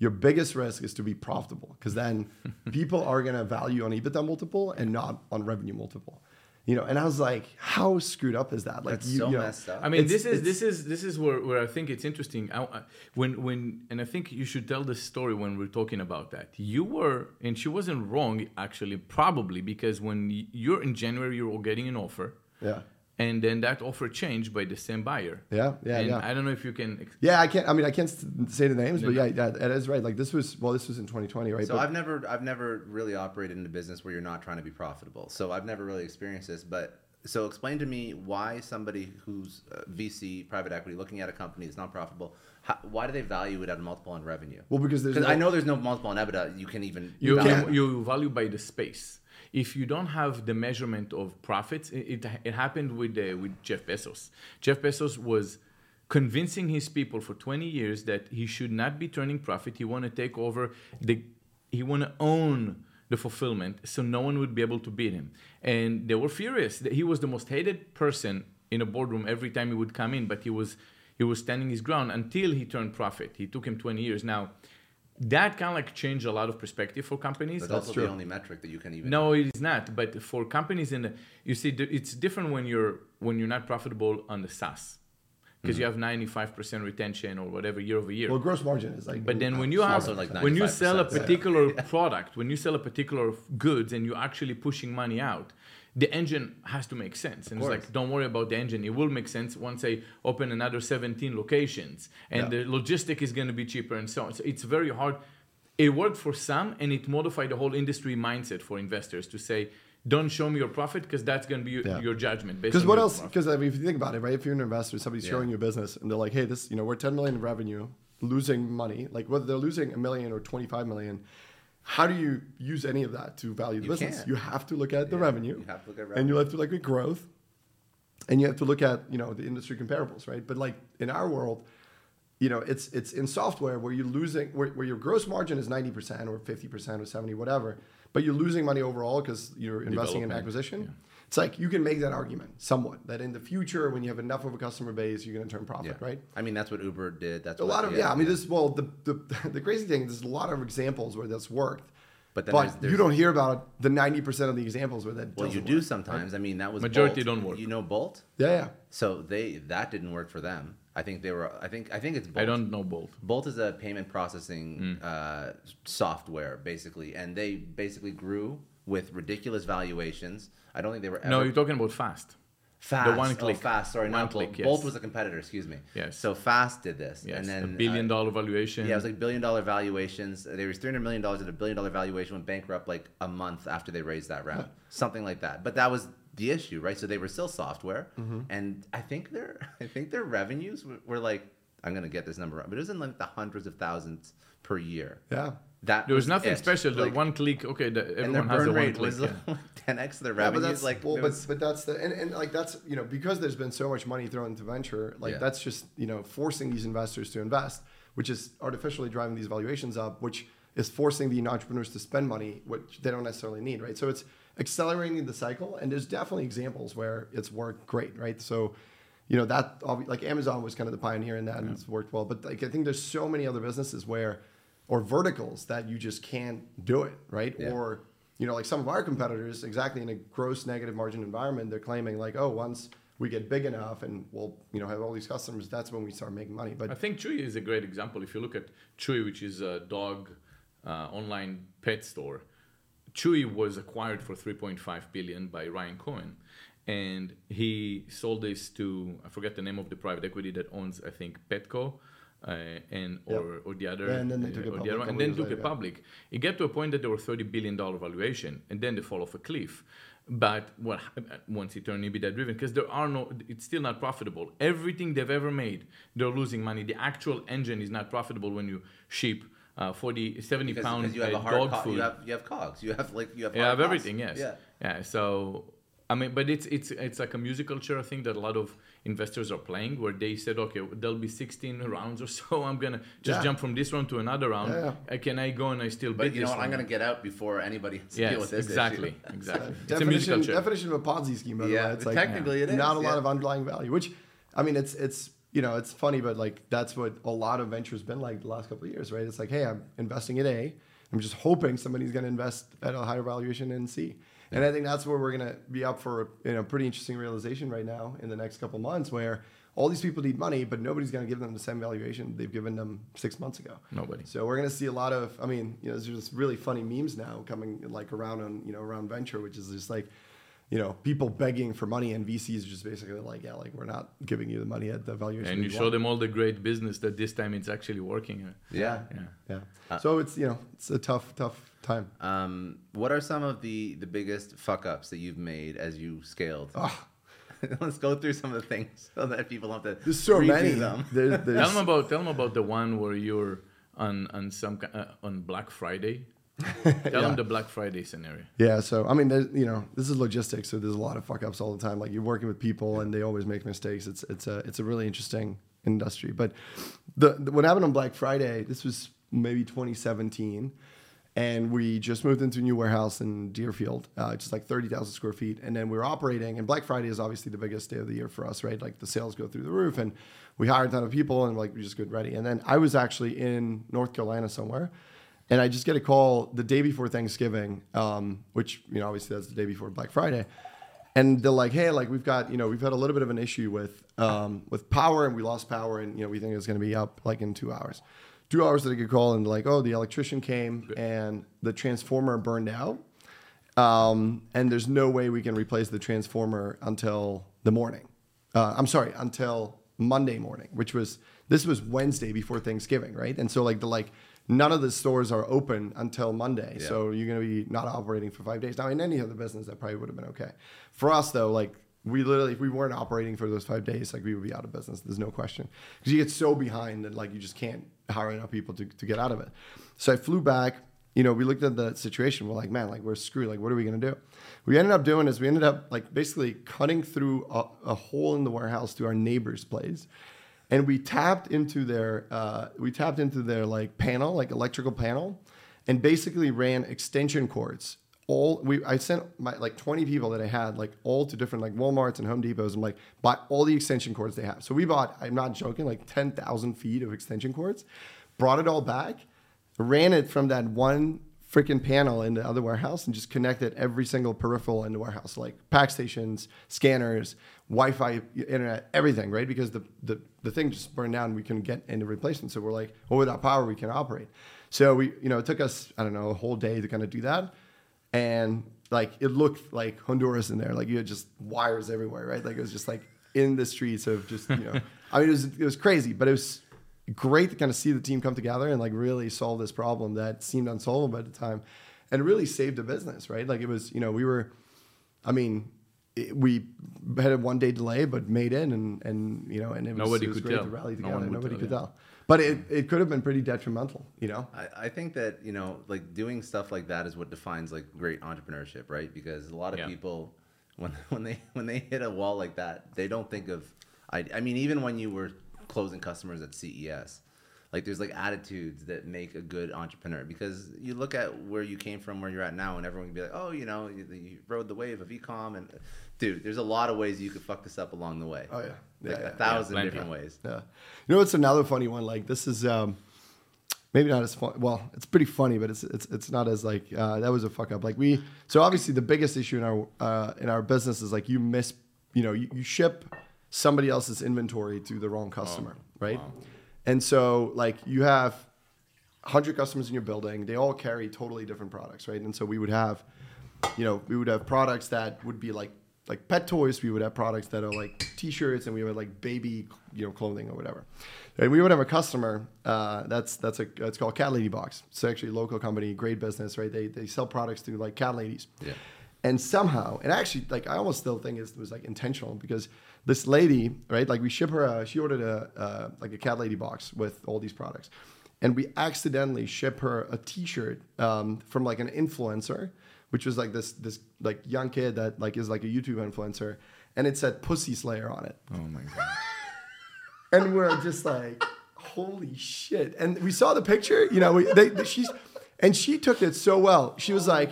your biggest risk is to be profitable, because then people are going to value on EBITDA multiple and not on revenue multiple, you know. And I was like, how screwed up is that? Like, that's you, so you know, messed up. I mean, it's, this is this is this is where, where I think it's interesting. I, I, when when and I think you should tell the story when we're talking about that. You were, and she wasn't wrong actually, probably, because when you're in January, you're all getting an offer. Yeah. And then that offer changed by the same buyer. Yeah, yeah, and yeah. I don't know if you can... Ex- yeah, I can't... I mean, I can't say the names, no, but yeah, yeah, that is right. Like, this was... Well, this was in twenty twenty, right? So but I've never I've never really operated in a business where you're not trying to be profitable. So I've never really experienced this. But so explain to me why somebody who's V C, private equity, looking at a company that's not profitable, how, why do they value it at a multiple on revenue? Well, because there's... Because no, I know there's no multiple on EBITDA. You can even... You value, you value by the space. If you don't have the measurement of profits, it, it, it happened with uh, with Jeff Bezos. Jeff Bezos was convincing his people for twenty years that he should not be turning profit. He want to take over the, he want to own the fulfillment, so no one would be able to beat him. And they were furious that he was the most hated person in a boardroom every time he would come in. But he was he was standing his ground until he turned profit. It took him twenty years now. That kind of like changed a lot of perspective for companies. But that's also true. The only metric that you can even... No, it is not. But for companies in the... You see, it's different when you're when you're not profitable on the SaaS. Because mm-hmm. you have ninety-five percent retention or whatever year over year. Well, gross margin is like... But then when you have, like when you sell a particular yeah. product, when you sell a particular goods and you're actually pushing money out, the engine has to make sense. And it's like, don't worry about the engine. It will make sense once I open another seventeen locations. And yeah. the logistic is going to be cheaper and so on. So it's very hard. It worked for some, and it modified the whole industry mindset for investors to say, don't show me your profit, because that's going to be your, yeah. your judgment. Because what else? Because I mean, if you think about it, right? If you're an investor, somebody's yeah. showing you a business, and they're like, hey, this, you know, we're ten million in revenue, losing money. Like whether they're losing a million or twenty-five million, how do you use any of that to value the you business? Can. You have to look at the yeah, revenue, you have to look at revenue, and you have to look at growth, and you have to look at, you know, the industry comparables, right? But like in our world, you know, it's it's in software where you're losing, where, where your gross margin is ninety percent or fifty percent or seventy, whatever, but you're losing money overall because you're investing in acquisition. Yeah. It's like you can make that argument somewhat that in the future, when you have enough of a customer base, you're going to turn profit, yeah. right? I mean, that's what Uber did. That's a what, lot of yeah. yeah I mean, this well, the, the the crazy thing, there's a lot of examples where that's worked, but, then but there's, there's, you don't hear about the ninety percent of the examples where that. Well, you do work, sometimes. Right? I mean, that was majority Bolt. Don't work. You know Bolt? Yeah, yeah. So they that didn't work for them. I think they were. I think. I think it's Bolt. I don't know Bolt. Bolt is a payment processing mm. uh, software, basically, and they basically grew with ridiculous valuations. I don't think they were ever... No, you're talking about Fast. Fast. The one click. Oh, Fast. Sorry, one not click, Bolt. Yes. Bolt was a competitor, excuse me. Yes. So Fast did this. Yes. And then, a billion uh, dollar valuation. Yeah, it was like billion dollar valuations. There was three hundred million dollars at a billion dollar valuation, went bankrupt like a month after they raised that round. Something like that. But that was the issue, right? So they were still software. Mm-hmm. And I think their I think their revenues were, were like, I'm going to get this number up, but it was in like the hundreds of thousands per year. Yeah. that there was, was nothing it. special. Like, the one click, okay, the, everyone has the one click. Was yeah. like ten x their revenue. Yeah, like, well, was... but but that's the and, and like that's you know because there's been so much money thrown into venture, like yeah. that's just you know forcing these investors to invest, which is artificially driving these valuations up, which is forcing the entrepreneurs to spend money which they don't necessarily need, right? So it's accelerating the cycle, and there's definitely examples where it's worked great, right? So you know that like Amazon was kind of the pioneer in that, and yeah. it's worked well. But like I think there's so many other businesses where or verticals that you just can't do it, right? Yeah. Or, you know, like some of our competitors, exactly in a gross negative margin environment, they're claiming like, oh, once we get big enough and we'll, you know, have all these customers, that's when we start making money. But I think Chewy is a great example. If you look at Chewy, which is a dog uh, online pet store, Chewy was acquired for three point five billion dollars by Ryan Cohen. And he sold this to, I forget the name of the private equity that owns, I think, Petco. Uh, and or, yep. or the other, and then they took uh, it public. And then took it public. It got to a point that there were thirty billion dollars valuation, and then they fall off a cliff. But what once it turned EBITDA driven, because there are no, it's still not profitable. Everything they've ever made, they're losing money. The actual engine is not profitable when you ship uh, forty, seventy because, pounds because you have uh, a hard dog co- food. You have, you have cogs. You have like you have. You have everything. Yes. Yeah. Yeah. So. I mean, but it's it's it's like a musical chair thing that a lot of investors are playing, where they said, okay, there'll be sixteen rounds or so. I'm gonna just yeah. jump from this round to another round. Yeah, yeah. Can I go and I still? But bid you this know what? I'm gonna get out before anybody has yes, to deal with this. Exactly, issue. exactly. It's definition, a musical chair. Definition of a Ponzi scheme. By yeah, the way. It's like technically yeah. it is not a yeah. lot of underlying value. Which, I mean, it's it's you know it's funny, but like that's what a lot of venture's been like the last couple of years, right? It's like, hey, I'm investing in A. I'm just hoping somebody's gonna invest at a higher valuation in C. And I think that's where we're going to be up for a you know, pretty interesting realization right now in the next couple months, where all these people need money, but nobody's going to give them the same valuation they've given them six months ago. Nobody. So we're going to see a lot of, I mean, you know, there's just really funny memes now coming like around on, you know, around venture, which is just like, you know, people begging for money, and V Cs are just basically like, yeah, like we're not giving you the money at the valuation. And you show want. them all the great business that this time it's actually working. Yeah. Yeah. yeah. Uh, so it's, you know, it's a tough, tough time. Um, what are some of the, the biggest fuck ups that you've made as you scaled? Oh. Let's go through some of the things so that people don't have to. There's so many. Them. There's, there's... Tell them about, tell them about the one where you're on, on some, uh, on Black Friday. Tell yeah. them the Black Friday scenario. Yeah, so I mean, there's, you know, this is logistics, so there's a lot of fuck ups all the time. Like you're working with people, and they always make mistakes. It's it's a it's a really interesting industry. But the, the what happened on Black Friday? This was maybe twenty seventeen, and we just moved into a new warehouse in Deerfield, uh, just like thirty thousand square feet, and then we were operating. And Black Friday is obviously the biggest day of the year for us, right? Like the sales go through the roof, and we hired a ton of people, and like we just got ready. And then I was actually in North Carolina somewhere. And I just get a call the day before Thanksgiving, um, which, you know, obviously that's the day before Black Friday. And they're like, hey, like we've got, you know, we've had a little bit of an issue with um, with power, and we lost power, and, you know, we think it's going to be up like in two hours. Two hours that I could call, and like, oh, the electrician came and the transformer burned out. Um, and there's no way we can replace the transformer until the morning. Uh, I'm sorry, until Monday morning, which was, this was Wednesday before Thanksgiving, right? And so like the like. None of the stores are open until Monday. Yeah. So you're going to be not operating for five days. Now, in any other business, that probably would have been okay. For us, though, like we literally, if we weren't operating for those five days, like we would be out of business. There's no question. Because you get so behind that like you just can't hire enough people to, to get out of it. So I flew back. You know, we looked at the situation. We're like, man, like we're screwed. Like, what are we going to do? We ended up doing is we ended up like basically cutting through a, a hole in the warehouse to our neighbor's place. And we tapped into their, uh, we tapped into their like panel, like electrical panel, and basically ran extension cords. All we, I sent my like twenty people that I had, like all to different like Walmarts and Home Depots, and like bought all the extension cords they have. So we bought, I'm not joking, like ten thousand feet of extension cords, brought it all back, ran it from that one freaking panel in the other warehouse, and just connected every single peripheral in the warehouse, like pack stations, scanners, Wi-Fi, internet, everything, right? Because the, the, the thing just burned down. We couldn't get any replacement. So we're like, oh, without power, we can operate. So we, you know, it took us, I don't know, a whole day to kind of do that. And like, it looked like Honduras in there. Like you had just wires everywhere, right? Like it was just like in the streets of just, you know, I mean, it was, it was crazy, but it was great to kind of see the team come together and like really solve this problem that seemed unsolvable at the time, and really saved the business, right? Like it was, you know, we were, I mean, we had a one day delay, but made in, and, and you know, and it was, nobody it was could great tell. to rally together. No one nobody tell, could yeah. tell. But it, it could have been pretty detrimental, you know? I, I think that, you know, like doing stuff like that is what defines like great entrepreneurship, right? Because a lot of yeah. people, when when they when they hit a wall like that, they don't think of, I, I mean, even when you were closing customers at C E S, like there's like attitudes that make a good entrepreneur, because you look at where you came from, where you're at now, and everyone can be like, oh, you know, you, you rode the wave of e-com. And dude, there's a lot of ways you could fuck this up along the way. Oh, yeah. yeah like yeah, a thousand yeah, different ways. Yeah. You know, it's another funny one. Like this is um, maybe not as fun. Well, it's pretty funny, but it's it's it's not as like, uh, that was a fuck up. Like we, so obviously the biggest issue in our uh, in our business is like you miss, you know, you, you ship somebody else's inventory to the wrong customer, oh, right? Wow. And so like you have one hundred customers in your building, they all carry totally different products, right? And so we would have, you know, we would have products that would be like like pet toys, we would have products that are like t-shirts, and we would have like baby, you know, clothing or whatever. And we would have a customer, uh, that's that's a it's called Cat Lady Box. It's actually a local company, great business, right? They they sell products to like cat ladies. Yeah. And somehow, and actually, like I almost still think it was like intentional, because this lady, right? Like we ship her, a, she ordered a uh, like a cat lady box with all these products, and we accidentally ship her a T-shirt um, from like an influencer, which was like this this like young kid that like is like a YouTube influencer, and it said Pussy Slayer on it. Oh my god! And we're just like, holy shit! And we saw the picture, you know, we, they, they, she's. And she took it so well. She was oh like,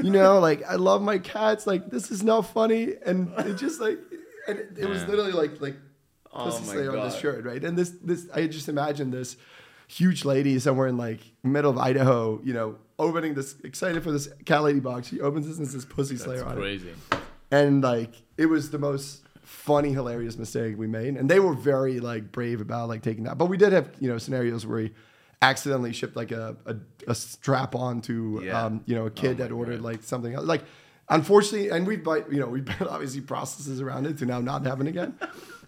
you know, like, I love my cats. Like, this is not funny. And it just like, and it, it was literally like, like, Pussy Slayer on this shirt, right? And this, this, I just imagine this huge lady somewhere in like middle of Idaho, you know, opening this, excited for this cat lady box. She opens this and says Pussy Slayer on it. That's crazy. And like, it was the most funny, hilarious mistake we made. And they were very like brave about like taking that. But we did have, you know, scenarios where we accidentally shipped like a, a, a strap on to yeah. um, you know, a kid oh that ordered God. like something else. Like, unfortunately, and we've you know, we've built obviously processes around it to now not happen again.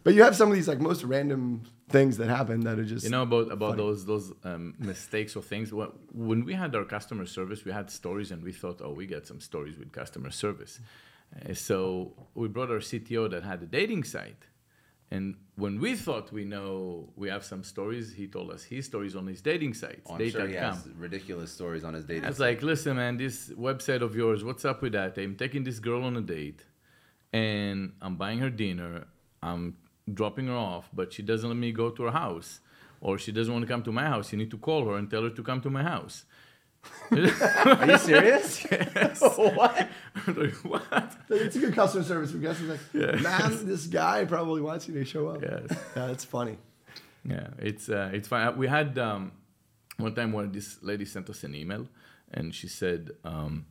But you have some of these like most random things that happen that are just, you know, about about funny. those those um, mistakes or things. When we had our customer service, we had stories, and we thought, oh, we got some stories with customer service. Uh, so we brought our C T O that had a dating site. And when we thought we know, we have some stories, he told us his stories on his dating sites. Oh, I'm date. sure he has ridiculous stories on his dating sites. I was site. like, listen, man, this website of yours, what's up with that? I'm taking this girl on a date, and I'm buying her dinner. I'm dropping her off, but she doesn't let me go to her house, or she doesn't want to come to my house. You need to call her and tell her to come to my house. Are you serious? Yes. What? Like, what? It's a good customer service. We guess it's like, yes. man, this guy probably wants you to show up. Yes. Yeah, it's funny. Yeah, it's uh, it's fun. We had um, one time when this lady sent us an email, and she said um,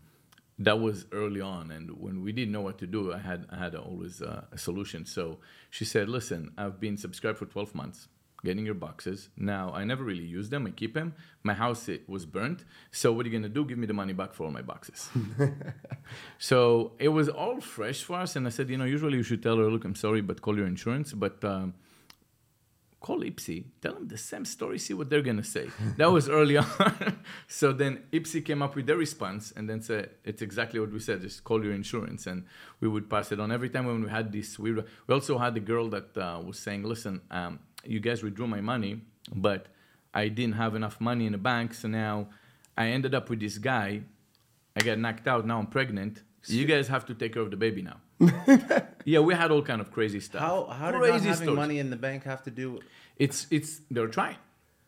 that was early on, and when we didn't know what to do, I had I had always uh, a solution. So she said, "Listen, I've been subscribed for twelve months." Getting your boxes. Now, I never really use them. I keep them. My house it was burnt. So what are you going to do? Give me the money back for all my boxes. So it was all fresh for us. And I said, you know, usually you should tell her, look, I'm sorry, but call your insurance. But um, call Ipsy. Tell them the same story. See what they're going to say. That was early on. So then Ipsy came up with their response and then said, it's exactly what we said. Just call your insurance. And we would pass it on. Every time when we had this, we, were, we also had a girl that uh, was saying, listen, um, you guys withdrew my money, but I didn't have enough money in the bank. So now I ended up with this guy. I got knocked out. Now I'm pregnant. So you guys have to take care of the baby now. Yeah, we had all kind of crazy stuff. How, how did not having money in the bank have to do? It's it's they're trying.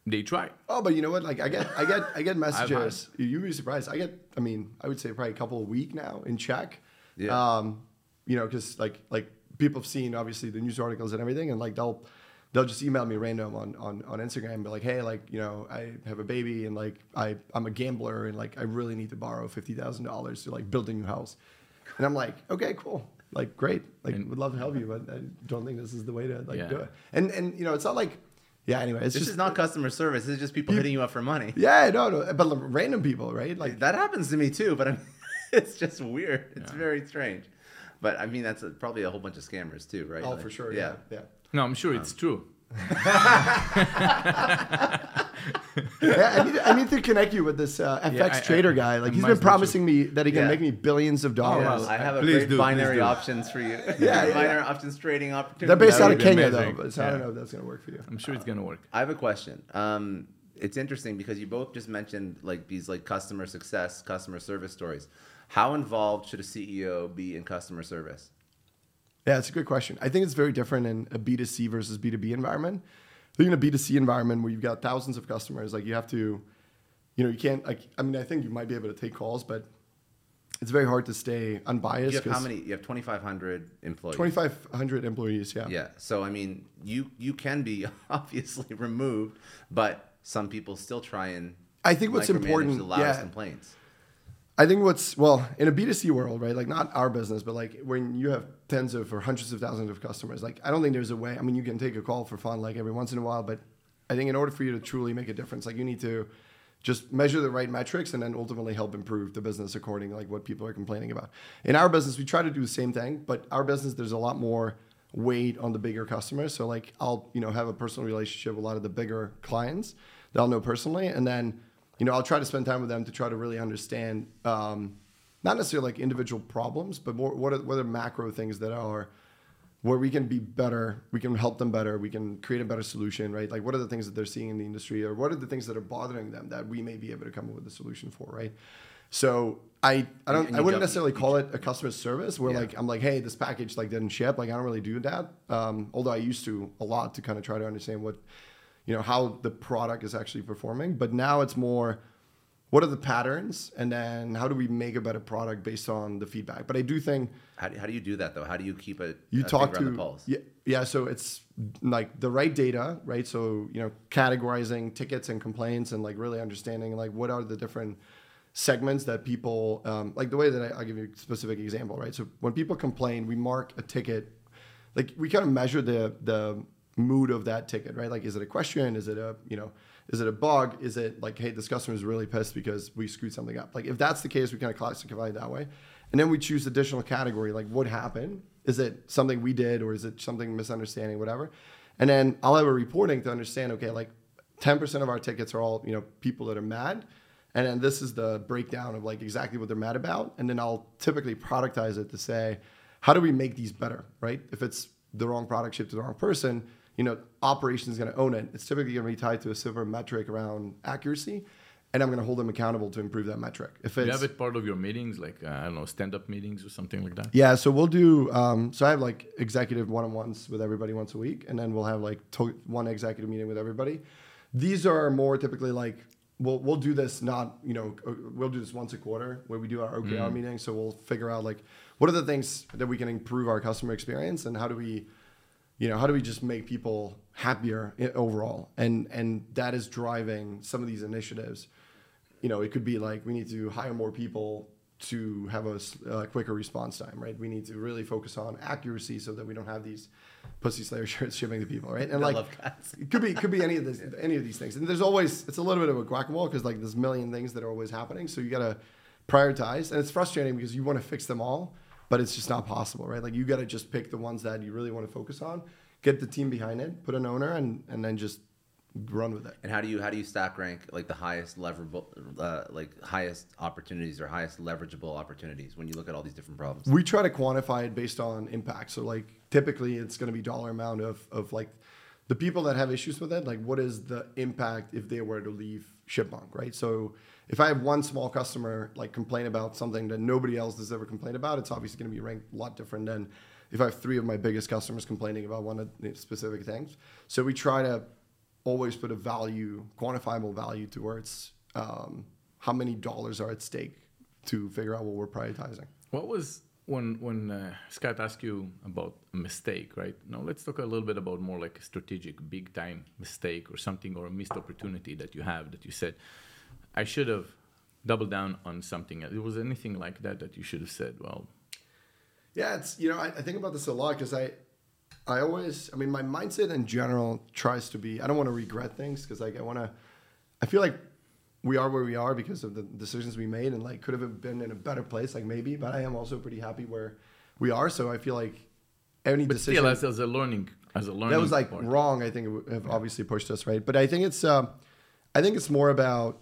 They try. Oh, but you know what? Like I get I get I get messages. You'd be surprised. I get. I mean, I would say probably a couple a week now in check. Yeah. Um, you know, because like like people have seen obviously the news articles and everything, and like they'll. They'll just email me random on, on, on Instagram and be like, hey, like, you know, I have a baby and like I, I'm a gambler and like I really need to borrow fifty thousand dollars to like build a new house. And I'm like, okay, cool. Like, great. Like, and, would love to help you, but I don't think this is the way to like yeah. do it. And, and you know, it's not like, yeah, anyway. It's this just, is not customer service. It's just people you, hitting you up for money. Yeah, no, no. But random people, right? Like that happens to me too, but I mean, it's just weird. It's yeah. very strange. But I mean, that's a, probably a whole bunch of scammers too, right? Oh, like, for sure. Yeah, yeah. yeah. No, I'm sure it's um. true. I, need, I need to connect you with this uh, F X yeah, I, trader I, I, guy. Like, I he's been promising me that he can yeah. make me billions of dollars. Oh, wow. I have a please great do, binary options for you. Yeah, yeah, yeah. Binary options trading opportunity. They're based out of Kenya, amazing. though, so yeah. I don't know if that's going to work for you. I'm sure it's going to work. I have a question. Um, it's interesting because you both just mentioned like these like customer success, customer service stories. How involved should a C E O be in customer service? Yeah, it's a good question. I think it's very different in a B two C versus B two B environment. I think in a B two C environment where you've got thousands of customers, like you have to, you know, you can't, like, I mean, I think you might be able to take calls, but it's very hard to stay unbiased. You have how many? You have twenty-five hundred employees. twenty-five hundred employees, yeah. Yeah. So, I mean, you, you can be obviously removed, but some people still try and I think what's important, the loudest yeah. complaints. I think what's, well, in a B two C world, right, like not our business, but like when you have tens of or hundreds of thousands of customers, like I don't think there's a way, I mean, you can take a call for fun like every once in a while, but I think in order for you to truly make a difference, like you need to just measure the right metrics and then ultimately help improve the business according to like what people are complaining about. In our business, we try to do the same thing, but our business, there's a lot more weight on the bigger customers. So like I'll, you know, have a personal relationship with a lot of the bigger clients that I'll know personally, and then you know, I'll try to spend time with them to try to really understand, um, not necessarily like individual problems, but more what are, what are macro things that are where we can be better, we can help them better, we can create a better solution, right? Like what are the things that they're seeing in the industry, or what are the things that are bothering them that we may be able to come up with a solution for, right? So I, I don't, I wouldn't jump, necessarily call jump. it a customer service where yeah. like, I'm like, hey, this package like didn't ship. Like I don't really do that. Um, although I used to a lot to kind of try to understand what, you know, how the product is actually performing. But now it's more, what are the patterns? And then how do we make a better product based on the feedback? But I do think... How do, how do you do that, though? How do you keep a, you a talk to, the pulse? Yeah, yeah, so it's like the right data, right? So, you know, categorizing tickets and complaints and like really understanding like what are the different segments that people... Um, like the way that I, I'll give you a specific example, right? So when people complain, we mark a ticket. Like we kind of measure the the... mood of that ticket, right? Like, is it a question? Is it a, you know, is it a bug? Is it like, hey, this customer is really pissed because we screwed something up? Like, if that's the case, we kind of classify it that way. And then we choose additional category, like what happened? Is it something we did, or is it something misunderstanding, whatever? And then I'll have a reporting to understand, okay, like ten percent of our tickets are all, you know, people that are mad. And then this is the breakdown of like exactly what they're mad about. And then I'll typically productize it to say, how do we make these better, right? If it's the wrong product shipped to the wrong person, you know, operations is going to own it. It's typically going to be tied to a silver metric around accuracy, and I'm going to hold them accountable to improve that metric. If it's, you have it part of your meetings, like, uh, I don't know, stand-up meetings or something like that? Yeah, so we'll do, um, so I have like executive one-on-ones with everybody once a week, and then we'll have like to- one executive meeting with everybody. These are more typically like, we'll we'll do this not, you know, we'll do this once a quarter where we do our O K R mm. meeting. So we'll figure out like, what are the things that we can improve our customer experience, and how do we, you know, how do we just make people happier overall? And and that is driving some of these initiatives. You know, it could be like we need to hire more people to have a uh, quicker response time, right? We need to really focus on accuracy so that we don't have these pussy slayer shirts shipping to people, right? And I like, love cats. it could be could be any of this, any of these things. And there's always, it's a little bit of a guacamole because like there's a million things that are always happening. So you gotta prioritize, and it's frustrating because you want to fix them all, but it's just not possible, right? Like you got to just pick the ones that you really want to focus on, get the team behind it, put an owner, and and then just run with it. And how do you how do you stack rank like the highest leverable, uh, like highest opportunities or highest leverageable opportunities when you look at all these different problems? We try to quantify it based on impact. So like typically it's going to be dollar amount of of like the people that have issues with it. Like what is the impact if they were to leave ShipMonk, right? So if I have one small customer like complain about something that nobody else has ever complained about, it's obviously going to be ranked a lot different than if I have three of my biggest customers complaining about one of the specific things. So we try to always put a value, quantifiable value towards um, how many dollars are at stake to figure out what we're prioritizing. What was when when uh, Scott asked you about a mistake, right? Now let's talk a little bit about more like a strategic big time mistake or something, or a missed opportunity that you have that you said, I should have doubled down on something. It was anything like that that you should have said, well... Yeah, it's, you know, I, I think about this a lot because I I always, I mean, my mindset in general tries to be, I don't want to regret things because like I want to, I feel like we are where we are because of the decisions we made, and like could have been in a better place, like maybe, but I am also pretty happy where we are. So I feel like any but decision... But still, as, as a learning, as a learning... That was like part. wrong, I think it would have yeah. obviously pushed us, right? But I think it's... Uh, I think it's more about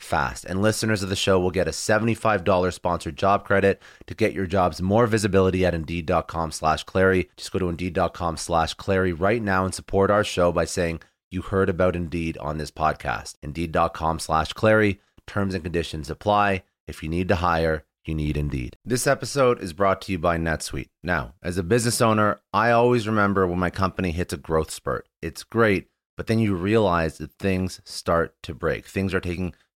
fast. And listeners of the show will get a seventy-five dollars sponsored job credit to get your jobs more visibility at Indeed.com slash Clary. Just go to Indeed.com slash Clary right now and support our show by saying you heard about Indeed on this podcast. Indeed.com slash Clary. Terms and conditions apply. If you need to hire, you need Indeed. This episode is brought to you by NetSuite. Now, as a business owner, I always remember when my company hits a growth spurt. It's great, but then you realize that things start to break. Things are taking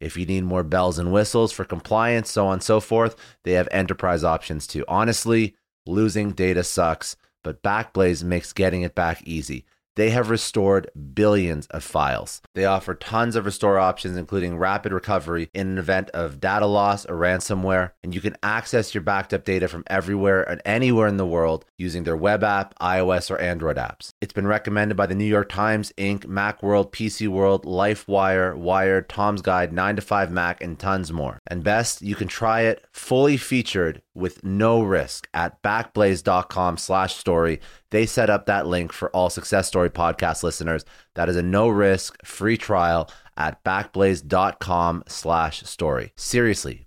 If you need more bells and whistles for compliance, so on and so forth, they have enterprise options too. Honestly, losing data sucks, but Backblaze makes getting it back easy. They have restored billions of files. They offer tons of restore options, including rapid recovery in an event of data loss or ransomware. And you can access your backed up data from everywhere and anywhere in the world using their web app, iOS, or Android apps. It's been recommended by the New York Times, Incorporated, Macworld, P C World, LifeWire, Wired, Tom's Guide, nine to five Mac, and tons more. And best, you can try it fully featured with no risk at backblaze.com slash story. They set up that link for all Success Story podcast listeners. That is a no-risk free trial at backblaze.com slash story. Seriously,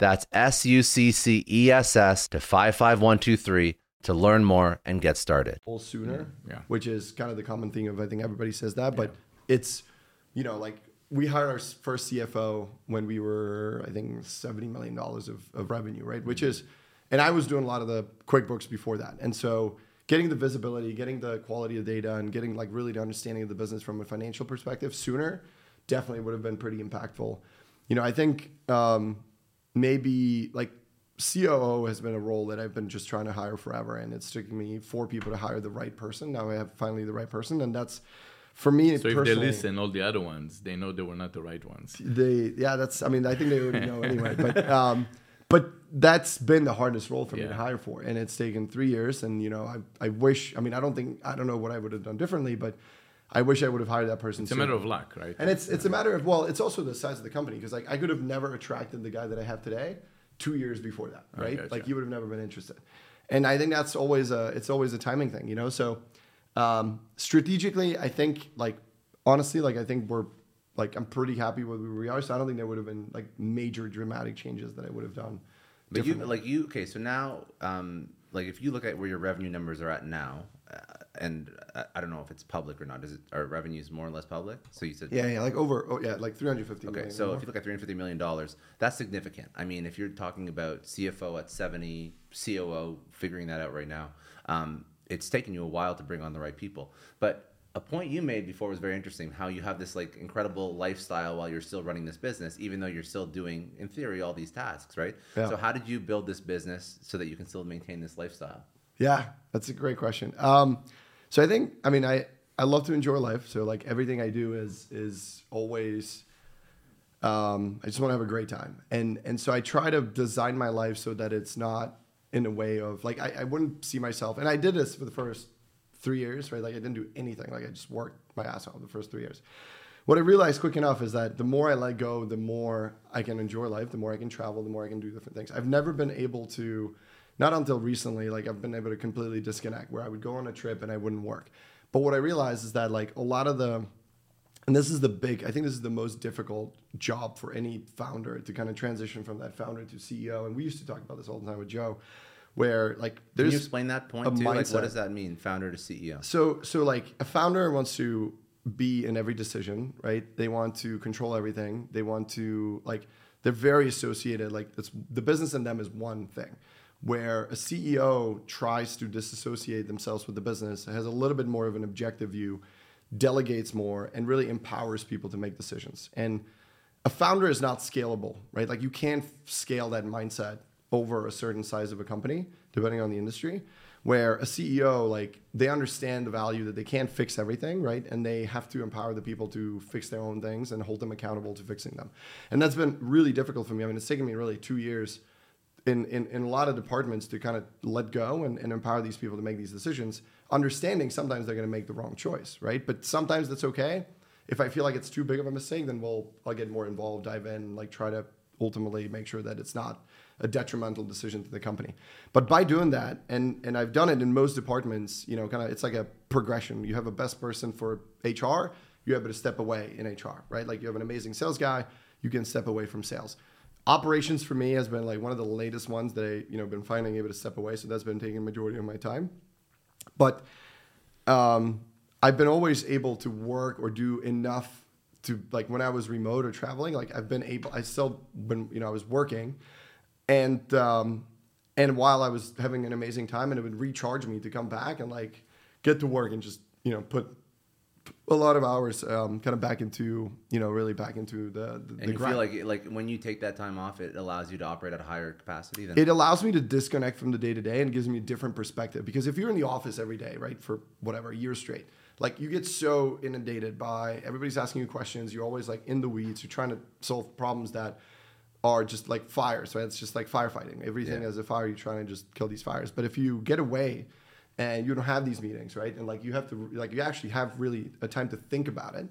that's S U C C E S S, to five five one two three to learn more and get started. All sooner, yeah. Which is kind of the common thing of, I think everybody says that, yeah. But it's, you know, like we hired our first C F O when we were, I think, seventy million dollars of, of revenue, right? Which is, and I was doing a lot of the QuickBooks before that. And so getting the visibility, getting the quality of data, and getting like really the understanding of the business from a financial perspective sooner definitely would have been pretty impactful. You know, I think um, maybe like C O O has been a role that I've been just trying to hire forever. And it's taking me four people to hire the right person. Now I have finally the right person. And that's, for me, so if they listen, all the other ones, they know they were not the right ones. They, yeah, that's. I mean, I think they already know anyway. But, um, but that's been the hardest role for yeah. me to hire for, and it's taken three years. And you know, I, I wish. I mean, I don't think I don't know what I would have done differently, but I wish I would have hired that person. It's soon. A matter of luck, right? And it's it's a matter of well, it's also the size of the company, because like I could have never attracted the guy that I have today two years before that, right? Gotcha. Like you would have never been interested. And I think that's always a it's always a timing thing, you know. So. Um, strategically, I think, like, honestly, like, I think we're, like, I'm pretty happy with where we are. So I don't think there would have been, like, major dramatic changes that I would have done. But you, like, you, okay, so now, um, like, if you look at where your revenue numbers are at now, uh, and I, I don't know if it's public or not, is it, are revenues more or less public? So you said... Yeah, yeah, like, over, oh, yeah, like, three hundred fifty okay, million. Okay, so if you look at three hundred fifty million dollars, that's significant. I mean, if you're talking about C F O at seventy, C O O, figuring that out right now, um... it's taken you a while to bring on the right people. But a point you made before was very interesting, how you have this like incredible lifestyle while you're still running this business, even though you're still doing, in theory, all these tasks, right? Yeah. So how did you build this business so that you can still maintain this lifestyle? Yeah, that's a great question. Um, so I think, I mean, I, I love to enjoy life. So like everything I do is is always, um, I just want to have a great time. And and so I try to design my life so that it's not in a way of like, I, I wouldn't see myself. And I did this for the first three years, right? Like I didn't do anything. Like I just worked my ass off the first three years. What I realized quick enough is that the more I let go, the more I can enjoy life, the more I can travel, the more I can do different things. I've never been able to, not until recently, like I've been able to completely disconnect where I would go on a trip and I wouldn't work. But what I realized is that like a lot of the, and this is the big, I think this is the most difficult job for any founder to kind of transition from that founder to C E O. And we used to talk about this all the time with Joe, where like there's... Can you explain that point too? Like what does that mean, founder to C E O? So, so like a founder wants to be in every decision, right? They want to control everything. They want to like, they're very associated. Like it's, the business in them is one thing, where a C E O tries to disassociate themselves with the business, has a little bit more of an objective view, delegates more, and really empowers people to make decisions. And a founder is not scalable, right? Like you can't scale that mindset over a certain size of a company, depending on the industry, where a C E O, like they understand the value that they can't fix everything, right? And they have to empower the people to fix their own things and hold them accountable to fixing them. And that's been really difficult for me. I mean, it's taken me really two years in, in, in a lot of departments to kind of let go and, and empower these people to make these decisions, understanding sometimes they're going to make the wrong choice, right? But sometimes that's okay. if I feel like it's too big of a mistake, then we'll I'll get more involved, dive in, like try to ultimately make sure that it's not a detrimental decision to the company. But by doing that, and and I've done it in most departments, you know, kind of it's like a progression. You have a best person for H R, you have to step away in H R, right? Like you have an amazing sales guy, you can step away from sales. Operations for me has been like one of the latest ones that I, you know, been finally able to step away. So that's been taking the majority of my time. But um, I've been always able to work or do enough to, like when I was remote or traveling, like I've been able, I still been, you know, I was working. And um, and while I was having an amazing time, and it would recharge me to come back and like get to work and just, you know, put a lot of hours um, kind of back into, you know, really back into the, the, and the you grind. Feel like like when you take that time off, it allows you to operate at a higher capacity? Than- it allows me to disconnect from the day-to-day and gives me a different perspective. Because if you're in the office every day, right, for whatever, a year straight, like you get so inundated by everybody's asking you questions. You're always like in the weeds. You're trying to solve problems that are just like fires, right? It's just like firefighting. Everything yeah. has a fire. You're trying to just kill these fires. But if you get away and you don't have these meetings, right? And like you have to, like you actually have really a time to think about it.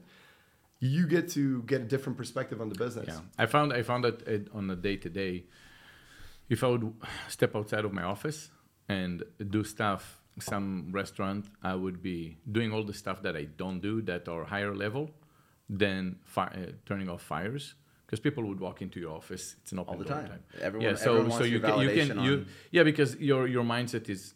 You get to get a different perspective on the business. Yeah, I found I found that it, on the day to day, if I would step outside of my office and do stuff, some restaurant, I would be doing all the stuff that I don't do that are higher level than fi- uh, turning off fires. Because people would walk into your office, it's an open all the time. time. Everyone, yeah, so everyone so wants you, can, you can you yeah because your your mindset is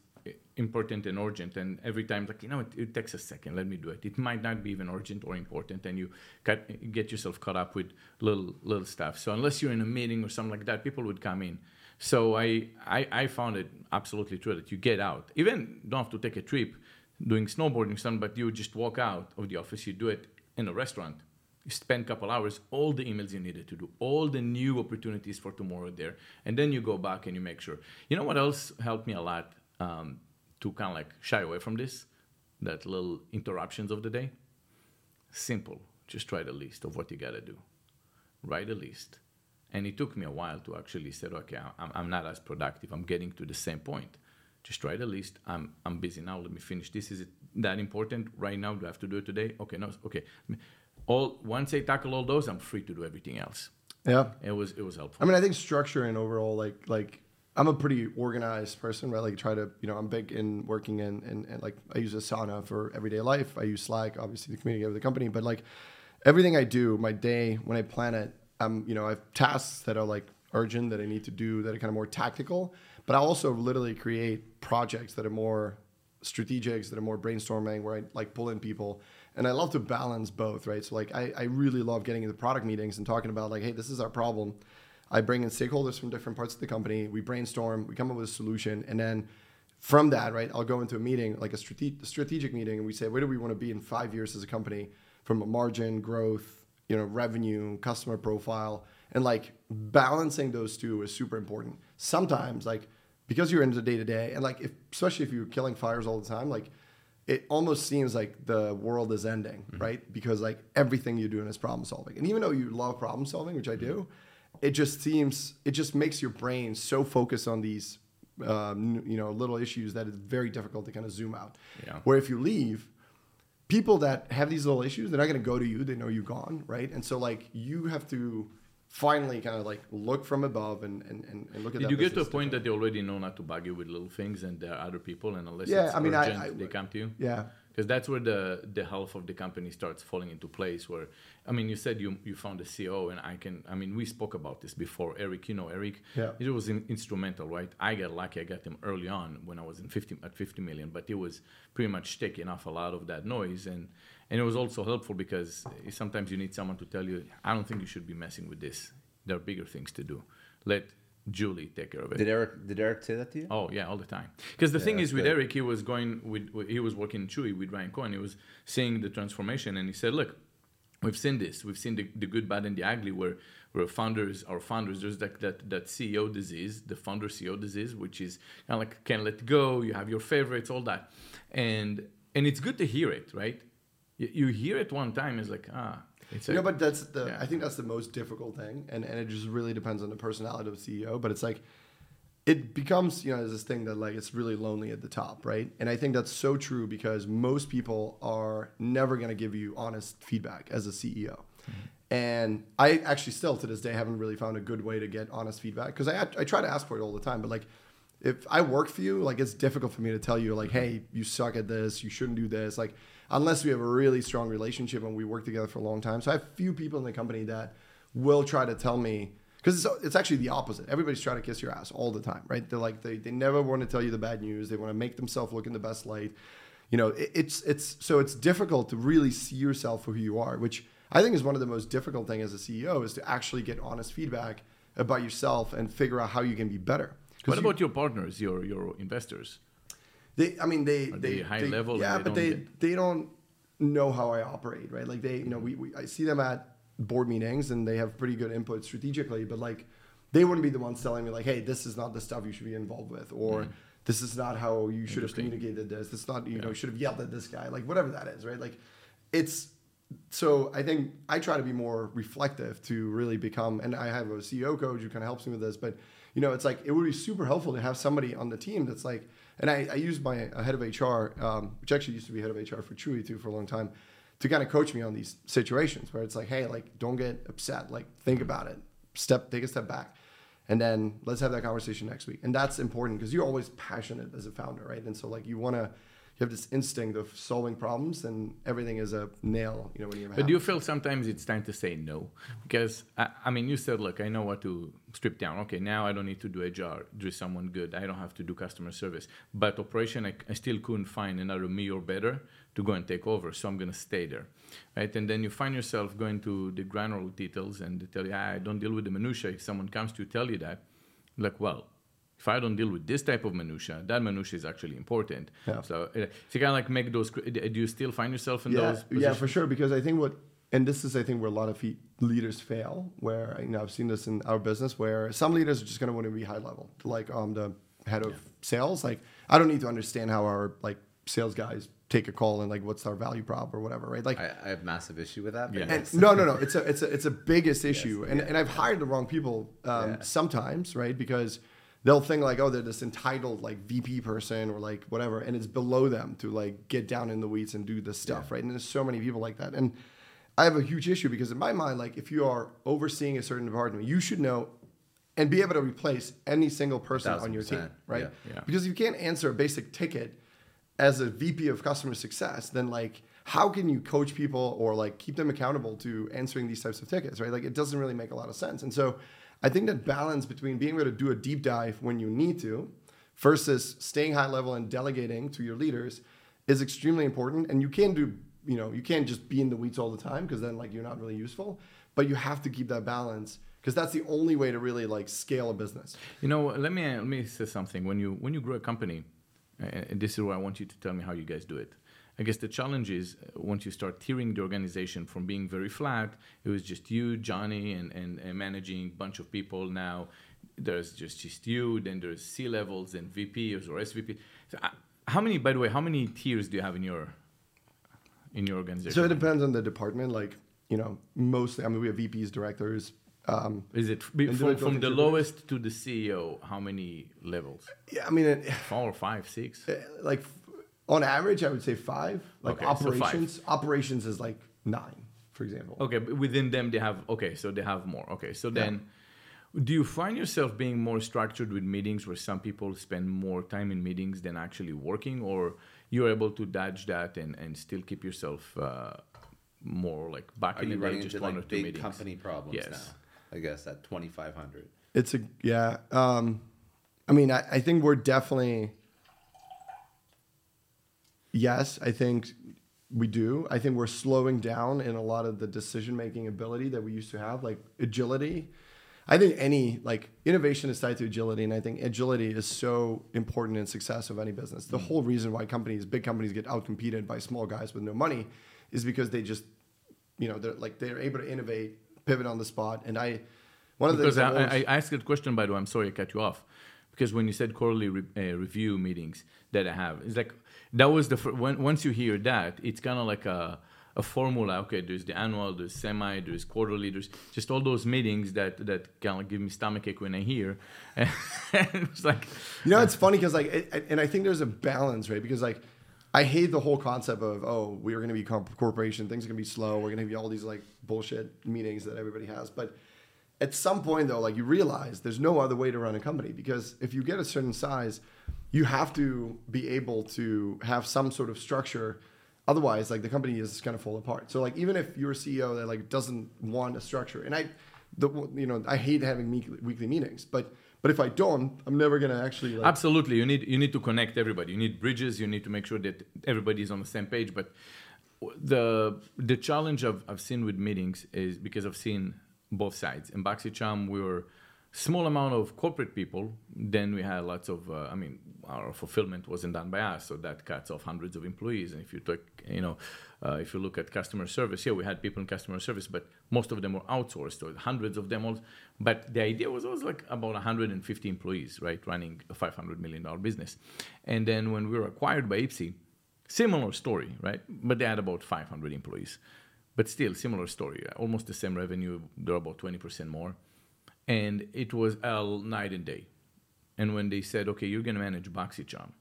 important and urgent, and every time like you know it, it takes a second. Let me do it. It might not be even urgent or important, and you cut, get yourself caught up with little little stuff. So unless you're in a meeting or something like that, people would come in. So I I, I found it absolutely true that you get out. Even don't have to take a trip, doing snowboarding or something, but you just walk out of the office. You do it in a restaurant. You spend a couple hours, all the emails you needed to do, all the new opportunities for tomorrow there, and then you go back and you make sure. You know what else helped me a lot um, to kind of like shy away from this, that little interruptions of the day? Simple. Just write a list of what you got to do. Write a list. And it took me a while to actually say, okay, I'm, I'm not as productive. I'm getting to the same point. Just write a list. I'm I'm busy now. Let me finish. This is it that important right now. Do I have to do it today? Okay, no, okay. All once I tackle all those, I'm free to do everything else. Yeah, it was it was helpful. I mean, I think structure and overall, like like I'm a pretty organized person, right? Like try to, you know, I'm big in working in and, and like I use Asana for everyday life. I use Slack, obviously the community of the company, but like everything I do, my day when I plan it, I'm you know I have tasks that are like urgent that I need to do that are kind of more tactical, but I also literally create projects that are more strategics, that are more brainstorming, where I like pull in people. And I love to balance both, right? So like I, I really love getting into product meetings and talking about like, hey, this is our problem. I bring in stakeholders from different parts of the company. We brainstorm, we come up with a solution. And then from that, right, I'll go into a meeting, like a strate- strategic meeting. And we say, where do we want to be in five years as a company from a margin, growth, you know, revenue, customer profile. And like balancing those two is super important. Sometimes like because you're in the day to day and like if, especially if you're killing fires all the time, like it almost seems like the world is ending, mm-hmm. right? Because like everything you're doing is problem solving. And even though you love problem solving, which I do, it just seems, it just makes your brain so focused on these, um, you know, little issues that it's very difficult to kind of zoom out. Yeah. Where if you leave, people that have these little issues, they're not going to go to you. They know you're gone, right? And so like you have to finally kind of like look from above and, and, and look at Did that. Did you get to a point that they already know not to bug you with little things and there are other people and unless yeah, it's I mean, urgent, I, I, they come to you? Yeah. Because that's where the, the health of the company starts falling into place where, I mean, you said you you found a C E O and I can, I mean, we spoke about this before. Eric, you know Eric, yeah. It was in, instrumental, right? I got lucky. I got him early on when I was in fifty, at fifty million, but it was pretty much taking off a lot of that noise. And And it was also helpful because sometimes you need someone to tell you, I don't think you should be messing with this. There are bigger things to do. Let Julie take care of it. Did Eric Did Eric say that to you? Oh, yeah, all the time. Because the yeah, thing is with good. Eric, he was going with, he was working in Chewy with Ryan Cohen. He was seeing the transformation and he said, look, we've seen this. We've seen the, the good, bad, and the ugly where, where founders are founders. There's that, that, that C E O disease, the founder C E O disease, which is kind of like can't let go. You have your favorites, all that. And And it's good to hear it, right? You hear it one time, it's like, ah. It's you a, know, but that's the, yeah. I think that's the most difficult thing. And, and it just really depends on the personality of the C E O. But it's like, it becomes, you know, this thing that like it's really lonely at the top, right? And I think that's so true because most people are never going to give you honest feedback as a C E O. Mm-hmm. And I actually still to this day haven't really found a good way to get honest feedback because I I try to ask for it all the time. But like if I work for you, like it's difficult for me to tell you like, hey, you suck at this. You shouldn't do this. Like unless we have a really strong relationship and we work together for a long time. So I have few people in the company that will try to tell me because it's, it's actually the opposite. Everybody's trying to kiss your ass all the time, right? They're like they they never want to tell you the bad news. They want to make themselves look in the best light. You know, it, it's it's so it's difficult to really see yourself for who you are, which I think is one of the most difficult things as a C E O is to actually get honest feedback about yourself and figure out how you can be better. What you, about your partners, your your investors? They, I mean, they... Are they, they high they, level? Yeah, they but they, get... they don't know how I operate, right? Like they, you know, we, we I see them at board meetings and they have pretty good input strategically, but like they wouldn't be the ones telling me like, hey, this is not the stuff you should be involved with, or mm-hmm. this is not how you should have communicated this. This is not, you yeah. know, should have yelled at this guy, like whatever that is, right? Like it's... So I think I try to be more reflective to really become, and I have a C E O coach who kind of helps me with this, but you know, it's like, it would be super helpful to have somebody on the team that's like, and I, I used my head of H R, um, which actually used to be head of H R for Chewy too for a long time, to kind of coach me on these situations where it's like, hey, like, don't get upset. Like, think about it, step, take a step back, and then let's have that conversation next week. And that's important because you're always passionate as a founder, right? And so like, you want to, you have this instinct of solving problems, and everything is a nail, you know, when you have. But do you feel sometimes it's time to say no? Because, I, I mean, you said, look, I know what to strip down. Okay, now I don't need to do H R, do someone good. I don't have to do customer service. But operation, I, I still couldn't find another me or better to go and take over, so I'm going to stay there, right? And then you find yourself going to the granular details and they tell you, ah, I don't deal with the minutiae. If someone comes to tell you that, I'm like, well, if I don't deal with this type of minutia, that minutia is actually important. Yeah. So, uh, so you kind of like make those, do you still find yourself in yeah, those positions? Yeah, for sure. Because I think what, and this is, I think where a lot of fe- leaders fail, where, you know, I've seen this in our business where some leaders are just going to want to be high level. Like um, the head of yeah. sales, like I don't need to understand how our like sales guys take a call and like what's our value prop or whatever, right? Like I, I have massive issue with that. But yeah. and, no, no, no. It's a, it's a, it's a biggest issue. Yes, and yeah. and I've hired the wrong people um, yeah. sometimes, right? Because they'll think like, oh, they're this entitled like V P person or like whatever, and it's below them to like get down in the weeds and do this stuff, yeah. right? And there's so many people like that. And I have a huge issue because in my mind, like if you are overseeing a certain department, you should know and be able to replace any single person on your team, right? Yeah. Yeah. Because if you can't answer a basic ticket as a V P of customer success, then like how can you coach people or like keep them accountable to answering these types of tickets, right? Like it doesn't really make a lot of sense. And so I think that balance between being able to do a deep dive when you need to versus staying high level and delegating to your leaders is extremely important. And you can't do, you know, you can't just be in the weeds all the time because then like you're not really useful, but you have to keep that balance because that's the only way to really like scale a business. You know, let me let me say something. When you when you grow a company, and this is where I want you to tell me how you guys do it. I guess the challenge is once you start tiering the organization from being very flat, it was just you, Johnny, and, and, and managing a bunch of people. Now there's just, just you, then there's C-levels and V Ps or S V P. So how many, by the way, how many tiers do you have in your in your organization? So it depends on the department. Like, you know, mostly, I mean, we have V Ps, directors. Um, is it from, from, from the lowest to the C E O, how many levels? Yeah, I mean... It, Four, five, six? Like... On average, I would say five. Like okay, operations, so five. Operations is like nine, for example. Okay, but within them they have okay, so they have more. Okay, so yeah. then, do you find yourself being more structured with meetings, where some people spend more time in meetings than actually working, or you're able to dodge that and, and still keep yourself uh, more like back in the day, just one like or two big meetings? Company problems yes. now. I guess at twenty-five hundred. It's a yeah. Um, I mean, I, I think we're definitely. Yes, I think we do. I think we're slowing down in a lot of the decision-making ability that we used to have, like agility. I think any, like innovation is tied to agility, and I think agility is so important in success of any business. The mm-hmm. whole reason why companies, big companies get outcompeted by small guys with no money is because they just, you know, they're like, they're able to innovate, pivot on the spot. And I, one of the- Because I, I asked a question, by the way, I'm sorry I cut you off. Because when you said quarterly re, uh, review meetings that I have, it's like, that was the fr- when, once you hear that, it's kind of like a, a formula. Okay, there's the annual, there's semi, there's quarterly, there's just all those meetings that that kind of give me stomachache when I hear. And it's like, you know, it's funny because like, it, and I think there's a balance, right? Because like, I hate the whole concept of, oh, we're going to be a corporation, things are going to be slow, we're going to be all these like bullshit meetings that everybody has. But at some point though, like you realize there's no other way to run a company, because if you get a certain size, you have to be able to have some sort of structure. Otherwise, like the company is going to fall apart. So like, even if you're a C E O that like doesn't want a structure, and I, the, you know, I hate having weekly, weekly meetings, but But if I don't, I'm never going to actually... Like... Absolutely. You need you need to connect everybody. You need bridges. You need to make sure that everybody is on the same page. But the the challenge I've, I've seen with meetings is because I've seen both sides. In BoxyCharm, we were small amount of corporate people. Then we had lots of... Uh, I mean, our fulfillment wasn't done by us, so that cuts off hundreds of employees. And if you took, you know, uh, if you look at customer service, yeah, we had people in customer service, but most of them were outsourced, or hundreds of them. Also, but the idea was always like about one hundred fifty employees, right, running a five hundred million dollars business. And then when we were acquired by Ipsy, similar story, right? But they had about five hundred employees, but still similar story, almost the same revenue. They're about twenty percent more. And it was all night and day. And when they said, okay, you're going to manage BoxyCharm,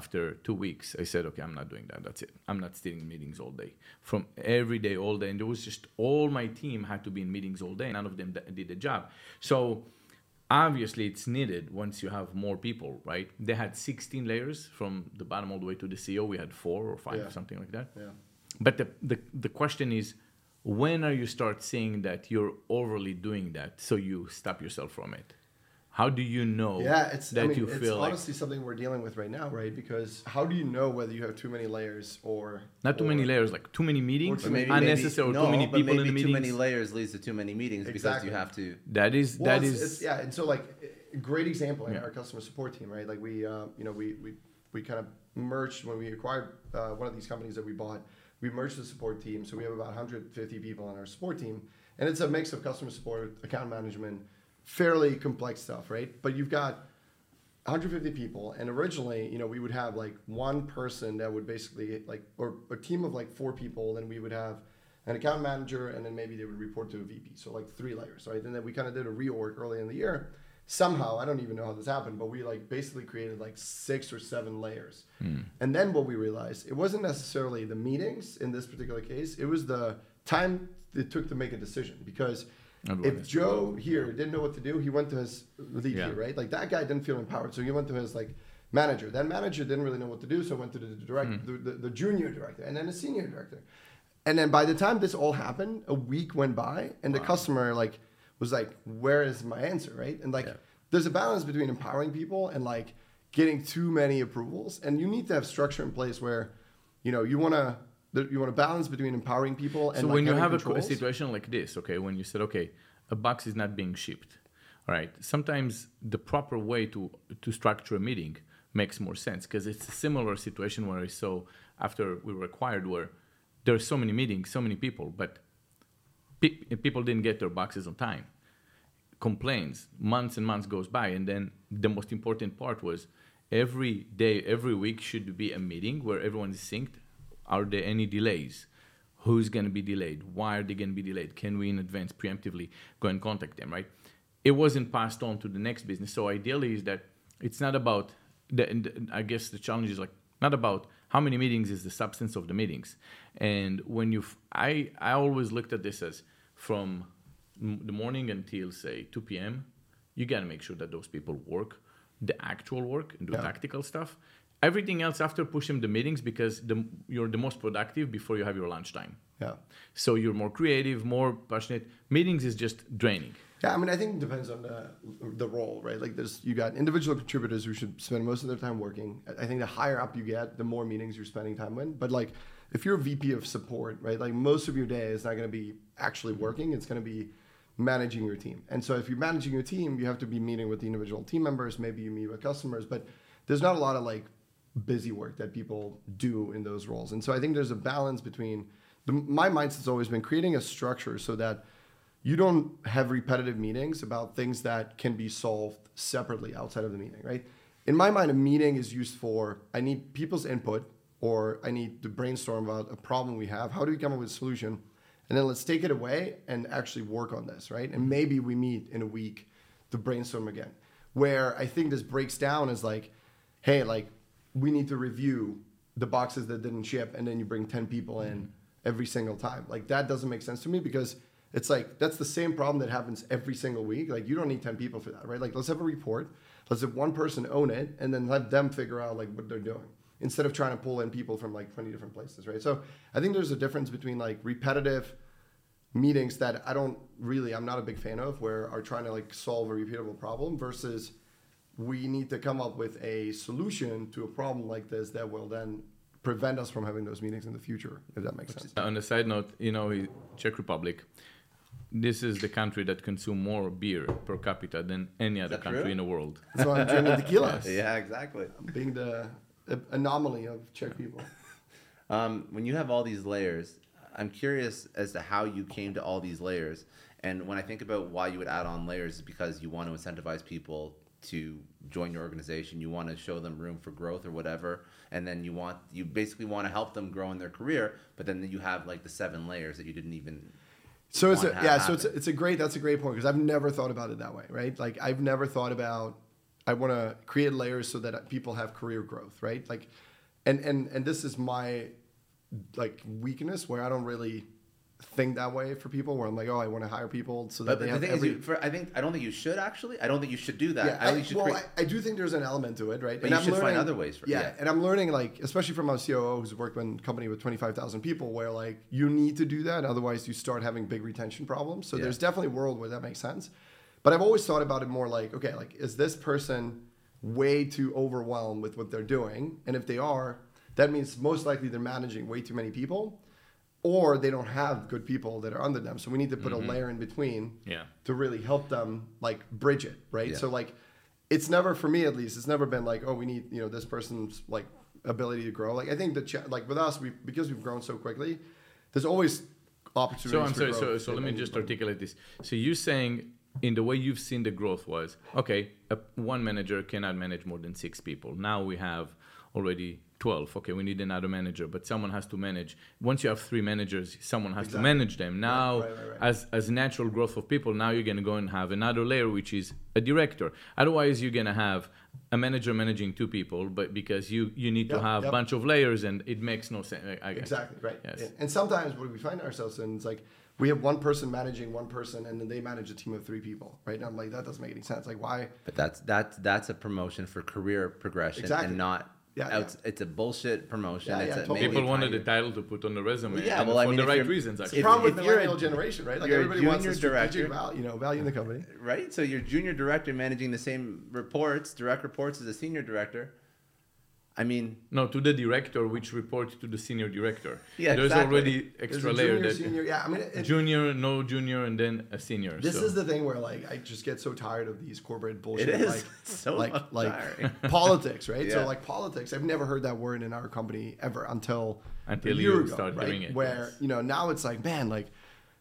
after two weeks, I said, okay, I'm not doing that. That's it. I'm not stealing meetings all day. From every day, all day. And there was just all my team had to be in meetings all day. None of them did the job. So obviously it's needed once you have more people, right? They had sixteen layers from the bottom all the way to the C E O. We had four or five yeah. or something like that. Yeah. But the, the the question is, when are you start seeing that you're overly doing that, so you stop yourself from it? How do you know yeah, it's, that I mean, you feel it's like... It's honestly something we're dealing with right now, right? Because how do you know whether you have too many layers or... Not too or, many layers, like too many meetings, or too maybe, unnecessary, maybe, or too no, many people in the meetings. Too many layers leads to too many meetings exactly. because you have to... That is... Well, that it's, is... It's, yeah, and so like, a great example in yeah. our customer support team, right? Like we, uh, you know, we, we, we kind of merged when we acquired uh, one of these companies that we bought. We merged the support team. So we have about one hundred fifty people on our support team. And it's a mix of customer support, account management, fairly complex stuff, right? But you've got one hundred fifty people. And originally, you know, we would have like one person that would basically like, or a team of like four people. Then we would have an account manager, and then maybe they would report to a V P. So like three layers, right? And then we kind of did a reorg early in the year. Somehow, I don't even know how this happened, but we like basically created like six or seven layers. Mm. And then what we realized, it wasn't necessarily the meetings in this particular case. It was the time it took to make a decision. Because Everyone if Joe true. here didn't know what to do, he went to his lead yeah. here, right? Like that guy didn't feel empowered. So he went to his like manager. That manager didn't really know what to do. So went to the director, mm. the, the, the junior director, and then the senior director. And then by the time this all happened, a week went by, and wow. the customer like was like, where is my answer, right? And like yeah. there's a balance between empowering people and like getting too many approvals. And you need to have structure in place where, you know, you want to, you want to balance between empowering people and... So like when you have a, a situation like this, okay, when you said, okay, a box is not being shipped, all right, sometimes the proper way to, to structure a meeting makes more sense, because it's a similar situation where I saw after we were acquired, where there are so many meetings, so many people, but pe- people didn't get their boxes on time. Complaints, months and months goes by, and then the most important part was every day, every week should be a meeting where everyone is synced. Are there any delays? Who's going to be delayed? Why are they going to be delayed? Can we in advance preemptively go and contact them, right? It wasn't passed on to the next business. So ideally is that it's not about, the, and I guess the challenge is like, not about how many meetings is the substance of the meetings. And when you, I, I always looked at this as from the morning until say two p.m., you got to make sure that those people work, the actual work and do yeah. tactical stuff. Everything else after, push them the meetings, because the, you're the most productive before you have your lunchtime. Yeah. So you're more creative, more passionate. Meetings is just draining. Yeah, I mean, I think it depends on the the role, right? Like there's, you got individual contributors who should spend most of their time working. I think the higher up you get, the more meetings you're spending time in. But like if you're a V P of support, right? Like most of your day is not going to be actually working. It's going to be managing your team. And so if you're managing your team, you have to be meeting with the individual team members. Maybe you meet with customers, but there's not a lot of like busy work that people do in those roles. And so I think there's a balance between, the, my mindset's always been creating a structure so that you don't have repetitive meetings about things that can be solved separately outside of the meeting, right? In my mind, a meeting is used for, I need people's input, or I need to brainstorm about a problem we have. How do we come up with a solution? And then let's take it away and actually work on this, right? And maybe we meet in a week to brainstorm again. Where I think this breaks down is like, hey, like we need to review the boxes that didn't ship, and then you bring ten people in every single time. Like that doesn't make sense to me, because it's like, that's the same problem that happens every single week. Like you don't need ten people for that, right? Like let's have a report, let's have one person own it, and then let them figure out like what they're doing, instead of trying to pull in people from like twenty different places, right? So I think there's a difference between like repetitive meetings that I don't really, I'm not a big fan of, where are trying to like solve a repeatable problem, versus we need to come up with a solution to a problem like this that will then prevent us from having those meetings in the future, if that makes sense. On a side note, you know, Czech Republic, this is the country that consumes more beer per capita than any other country true? in the world. So I'm drinking tequila. Yeah, exactly. I'm being the anomaly of Czech people. Um, when you have all these layers, I'm curious as to how you came to all these layers. And when I think about why you would add on layers, is because you want to incentivize people to join your organization. You want to show them room for growth or whatever. And then you want, you basically want to help them grow in their career, but then you have like the seven layers that you didn't even So it's a, yeah, happen. so it's a, it's a great, that's a great point, because I've never thought about it that way, right? Like I've never thought about, I want to create layers so that people have career growth, right? Like, and, and, and this is my like weakness, where I don't really think that way for people, where I'm like, oh, I want to hire people so that but they have the thing every... is you, for, I think I don't think you should actually. I don't think you should do that. Yeah, I, I, should well, create... I, I do think there's an element to it, right? But and you I'm should learning, find other ways for yeah, it. Yeah, and I'm learning, like, especially from our C O O who's worked in a company with twenty-five thousand people, where, like, you need to do that. Otherwise, you start having big retention problems. So yeah. there's definitely a world where that makes sense. But I've always thought about it more like, okay, like, is this person way too overwhelmed with what they're doing? And if they are, that means most likely they're managing way too many people, or they don't have good people that are under them. So we need to put mm-hmm. a layer in between yeah. to really help them, like, bridge it, right? Yeah. So, like, it's never, for me at least, it's never been like, oh, we need, you know, this person's, like, ability to grow. Like, I think that, ch- like, with us, we because we've grown so quickly, there's always opportunities so, I'm for sorry, growth. So, so let me just problem. articulate this. So you're saying, in the way you've seen the growth was, okay, a, one manager cannot manage more than six people. Now we have already twelve. Okay, we need another manager, but someone has to manage. Once you have three managers, someone has exactly. to manage them. Now, right, right, right, right. as as natural growth of people, now you're going to go and have another layer, which is a director. Otherwise, you're going to have a manager managing two people, but because you, you need yep, to have a yep. bunch of layers, and it makes no sense. I, I exactly, right. Yes. Yeah. And sometimes what we find ourselves in is like, we have one person managing one person, and then they manage a team of three people, right? And I'm like, that doesn't make any sense. Like, why? But that's, that's, that's a promotion for career progression exactly. and not... Yeah, it's, yeah. it's a bullshit promotion. Yeah, it's yeah, a totally. People wanted the title to put on the resume. Yeah, well, I for mean, the right reasons. Actually, it's the problem with the millennial generation, right? Like everybody wants a strategic value, you know, value in the company, right? So your junior director managing the same reports, direct reports, as a senior director. I mean, no, to the director, which reports to the senior director. Yeah, there's exactly. already extra there's a junior, layer. That senior, yeah, I mean, it, junior, no junior, and then a senior. This so. is the thing where, like, I just get so tired of these corporate bullshit. It is like, so like, like politics, right? Yeah. So, like, politics. I've never heard that word in our company ever until until you ago, start right? doing it. Where yes. you know now it's like, man, like,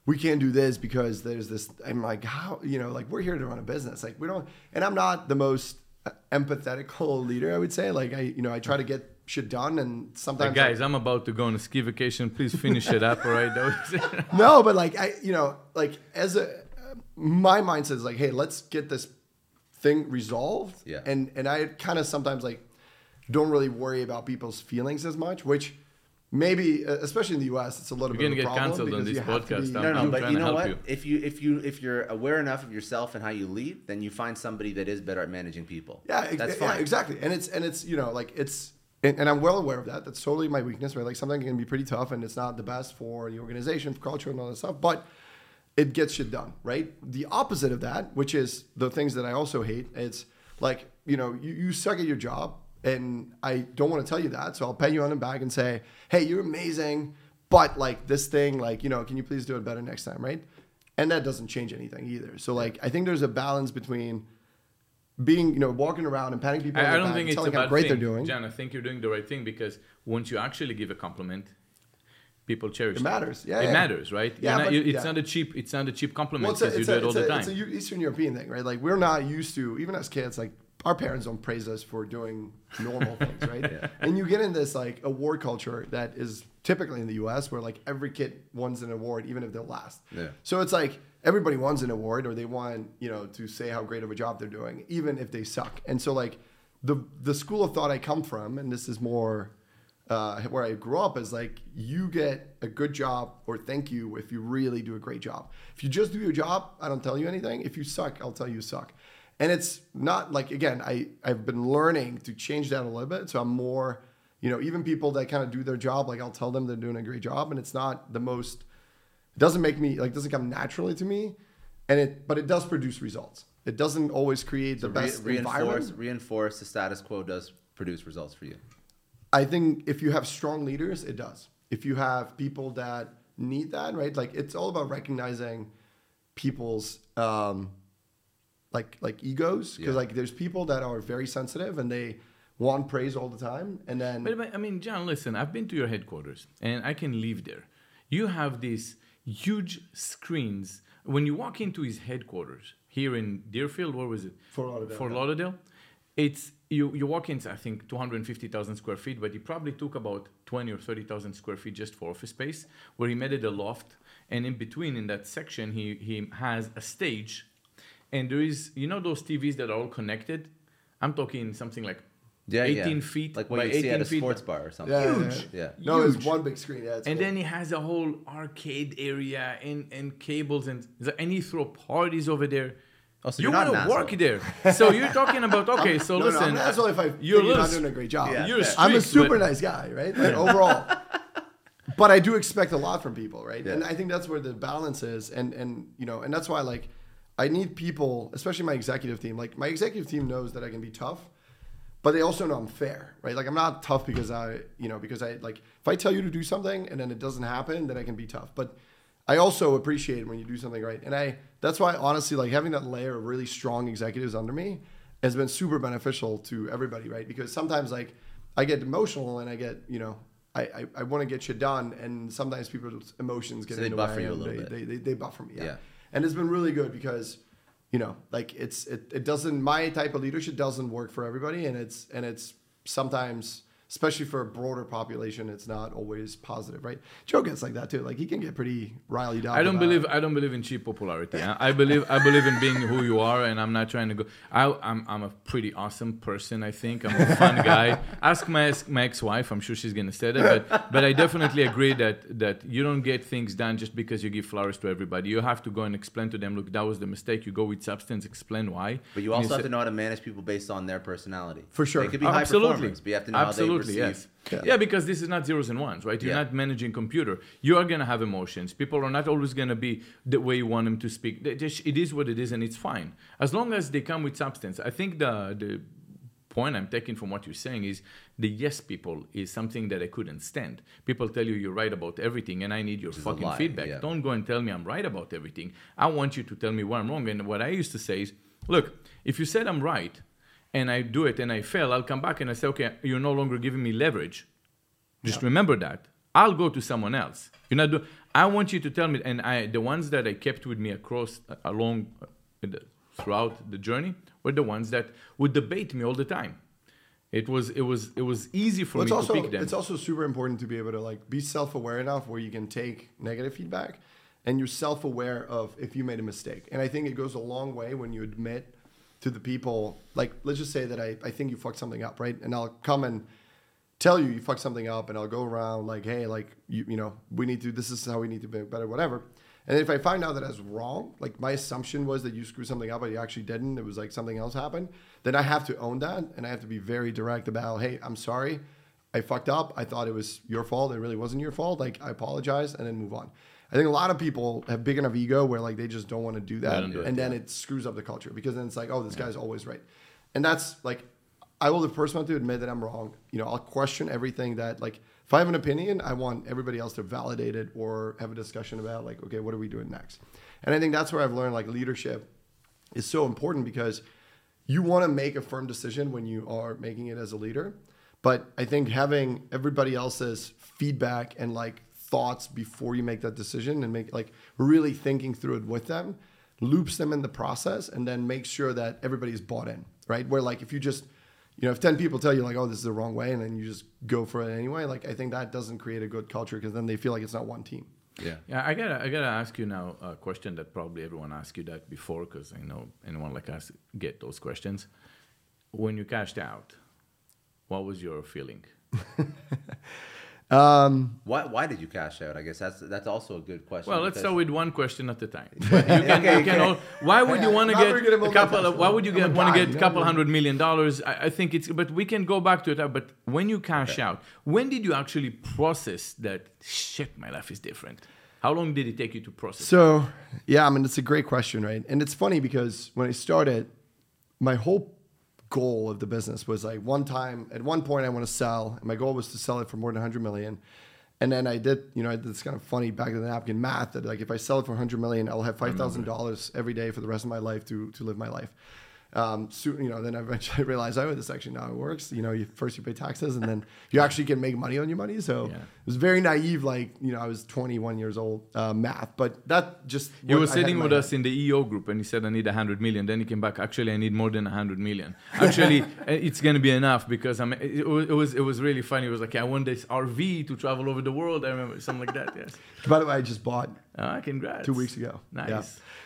we can't do this because there's this. I'm like, how you know, like, we're here to run a business. Like, we don't. And I'm not the most empathetical leader, I would say. Like, I, you know, I try to get shit done, and sometimes hey guys, I... I'm about to go on a ski vacation. Please finish it up, all right? No, but like, I, you know, like as a, my mindset is like, hey, let's get this thing resolved. Yeah. And and I kind of sometimes like don't really worry about people's feelings as much, which. Maybe, especially in the U S, it's a little You're bit of a problem. You're going to get canceled on this podcast. Be, no, no, I'm but you know what? You. If, you, if, you, if you're aware enough of yourself and how you lead, then you find somebody that is better at managing people. Yeah, That's ex- fine. Yeah, exactly. And it's, and it's you know, like it's, and, and I'm well aware of that. That's totally my weakness, right? Like something can be pretty tough, and it's not the best for the organization, for culture, and all that stuff, but it gets shit done, right? The opposite of that, which is the things that I also hate, it's like, you know, you, you suck at your job. And I don't want to tell you that, so I'll pat you on the back and say, hey, you're amazing, but like this thing, like, you know, can you please do it better next time, right? And that doesn't change anything either. So like, I think there's a balance between being, you know, walking around and patting people on the back and telling how great they're doing. John, I think you're doing the right thing, because once you actually give a compliment, people cherish it. It matters. Yeah, it yeah. matters, right? Yeah, not, but, it's yeah. not a cheap it's not a cheap compliment because well, you do it all a, the time. It's a Eastern European thing, right? Like we're not used to, even as kids, like, our parents don't praise us for doing normal things, right? Yeah. And you get in this like award culture that is typically in the U S where like every kid wants an award, even if they're last. Yeah. So it's like everybody wants an award, or they want, you know, to say how great of a job they're doing, even if they suck. And so like the the school of thought I come from, and this is more uh, where I grew up, is like you get a good job or thank you if you really do a great job. If you just do your job, I don't tell you anything. If you suck, I'll tell you you suck. And it's not like, again, I, I've been learning to change that a little bit. So I'm more, you know, even people that kind of do their job, like I'll tell them they're doing a great job, and it's not the most, it doesn't make me, like doesn't come naturally to me. And it, but it does produce results. It doesn't always create the so best re- reinforce, environment. Reinforce the status quo does produce results for you. I think if you have strong leaders, it does. If you have people that need that, right? Like it's all about recognizing people's, um, like like egos, because yeah. like there's people that are very sensitive and they want praise all the time, and then. But, but I mean, John, listen, I've been to your headquarters and I can live there. You have these huge screens. When you walk into his headquarters here in Deerfield, where was it? Fort Lauderdale. Fort Lauderdale. It's you. You walk into I think two hundred fifty thousand square feet, but he probably took about twenty or thirty thousand square feet just for office space, where he made it a loft, and in between, in that section, he he has a stage. And there is, you know, those T Vs that are all connected. I'm talking something like yeah, eighteen yeah. feet, like what by you see at a sports feet. bar or something. Yeah, huge, yeah. yeah. Huge. No, it's one big screen. Yeah, it's and cool. Then he has a whole arcade area and, and cables and and he throw parties over there. Oh, so you want to work there, so you're talking about okay. So no, listen, no, I'm an if I you're you're not doing a great job. Yeah, you're yeah. Strict, I'm a super nice guy, right? Like, overall, but I do expect a lot from people, right? Yeah. And I think that's where the balance is, and and you know, and that's why like. I need people, especially my executive team. Like my executive team knows that I can be tough, but they also know I'm fair, right? Like I'm not tough because I, you know, because I like if I tell you to do something and then it doesn't happen, then I can be tough. But I also appreciate when you do something right, and I that's why honestly, like having that layer of really strong executives under me has been super beneficial to everybody, right? Because sometimes like I get emotional and I get, you know, I I, I want to get shit done, and sometimes people's emotions get so in the way. They buffer you a little bit. They they, they buffer me. Yeah. yeah. And it's been really good because, you know, like it's it, it doesn't my type of leadership doesn't work for everybody, and it's and it's sometimes, especially for a broader population, it's not always positive, right? Joe gets like that too. Like he can get pretty riled up. I don't believe I don't believe in cheap popularity. I believe I believe in being who you are, and I'm not trying to go. I, I'm I'm a pretty awesome person. I think I'm a fun guy. Ask my my ex-wife. I'm sure she's gonna say that. But but I definitely agree that that you don't get things done just because you give flowers to everybody. You have to go and explain to them. Look, that was the mistake. You go with substance. Explain why. But you also you have to know how to manage people based on their personality. For sure. They could be high performers, but you have to know how they perceive. Yes. Yeah. yeah, because this is not zeros and ones, right? You're yeah. not managing computer. You are going to have emotions. People are not always going to be the way you want them to speak. They just, it is what it is, and it's fine. As long as they come with substance. I think the the point I'm taking from what you're saying is the yes people is something that I couldn't stand. People tell you you're right about everything, and I need your fucking feedback. Yeah. Don't go and tell me I'm right about everything. I want you to tell me where I'm wrong. And what I used to say is, look, if you said I'm right, and I do it and I fail, I'll come back and I say, okay, you're no longer giving me leverage. Just yeah. remember that. I'll go to someone else. You're not do- I want you to tell me, and I, the ones that I kept with me across, along, throughout the journey were the ones that would debate me all the time. It was it was, it was easy for well, me also, to pick them. It's also super important to be able to like be self-aware enough where you can take negative feedback, and you're self-aware of if you made a mistake. And I think it goes a long way when you admit to the people, like, let's just say that I, I think you fucked something up, right? And I'll come and tell you you fucked something up, and I'll go around like, hey, like, you you know, we need to, this is how we need to be better, whatever. And if I find out that I was wrong, like my assumption was that you screwed something up, but you actually didn't, it was like something else happened, then I have to own that, and I have to be very direct about, hey, I'm sorry, I fucked up, I thought it was your fault, it really wasn't your fault, like, I apologize, and then move on. I think a lot of people have big enough ego where like they just don't want to do that, do it, and yeah. then it screws up the culture, because then it's like, oh, this yeah. guy's always right, and that's like, I will be the first one to admit that I'm wrong. You know, I'll question everything that like if I have an opinion, I want everybody else to validate it or have a discussion about like, okay, what are we doing next? And I think that's where I've learned like leadership is so important, because you want to make a firm decision when you are making it as a leader, but I think having everybody else's feedback and like thoughts before you make that decision, and make like really thinking through it with them, loops them in the process, and then makes sure that everybody's bought in, right? Where like if you just, you know, if ten people tell you like, oh, this is the wrong way, and then you just go for it anyway, like I think that doesn't create a good culture, because then they feel like it's not one team. Yeah. Yeah. I gotta, I gotta ask you now a question that probably everyone asked you that before, because I know anyone like us get those questions. When you cashed out, what was your feeling? um, why Why did you cash out? I guess that's that's also a good question. Well, let's start with one question at a time. You can, okay, you can all, why would you want to get a couple? Of, why would you get want to get a couple hundred million dollars? I, I think it's. But we can go back to it. But when you cash okay. out, when did you actually process that? Shit, my life is different. How long did it take you to process? So, that? yeah, I mean, it's a great question, right? And it's funny because when I started, my whole goal of the business was like one time at one point I want to sell, and my goal was to sell it for more than one hundred million. And then I did, you know, I did this kind of funny back of the napkin math that like if I sell it for one hundred million, I'll have five thousand dollars every day for the rest of my life to to live my life. Um, so, you know, then I eventually realized, oh, this actually now it works. You know, you, first you pay taxes, and then you actually can make money on your money. So yeah. It was very naive, like, you know, I was twenty-one years old, uh, math, but that just... You were sitting with us in the E O group, and he said, I need one hundred million. Then he came back, actually, I need more than one hundred million. Actually, it's going to be enough because I'm. It was, it was it was really funny. It was like, I want this R V to travel over the world. I remember something like that, yes. By the way, I just bought... Ah, congrats. Two weeks ago. Nice. Yeah.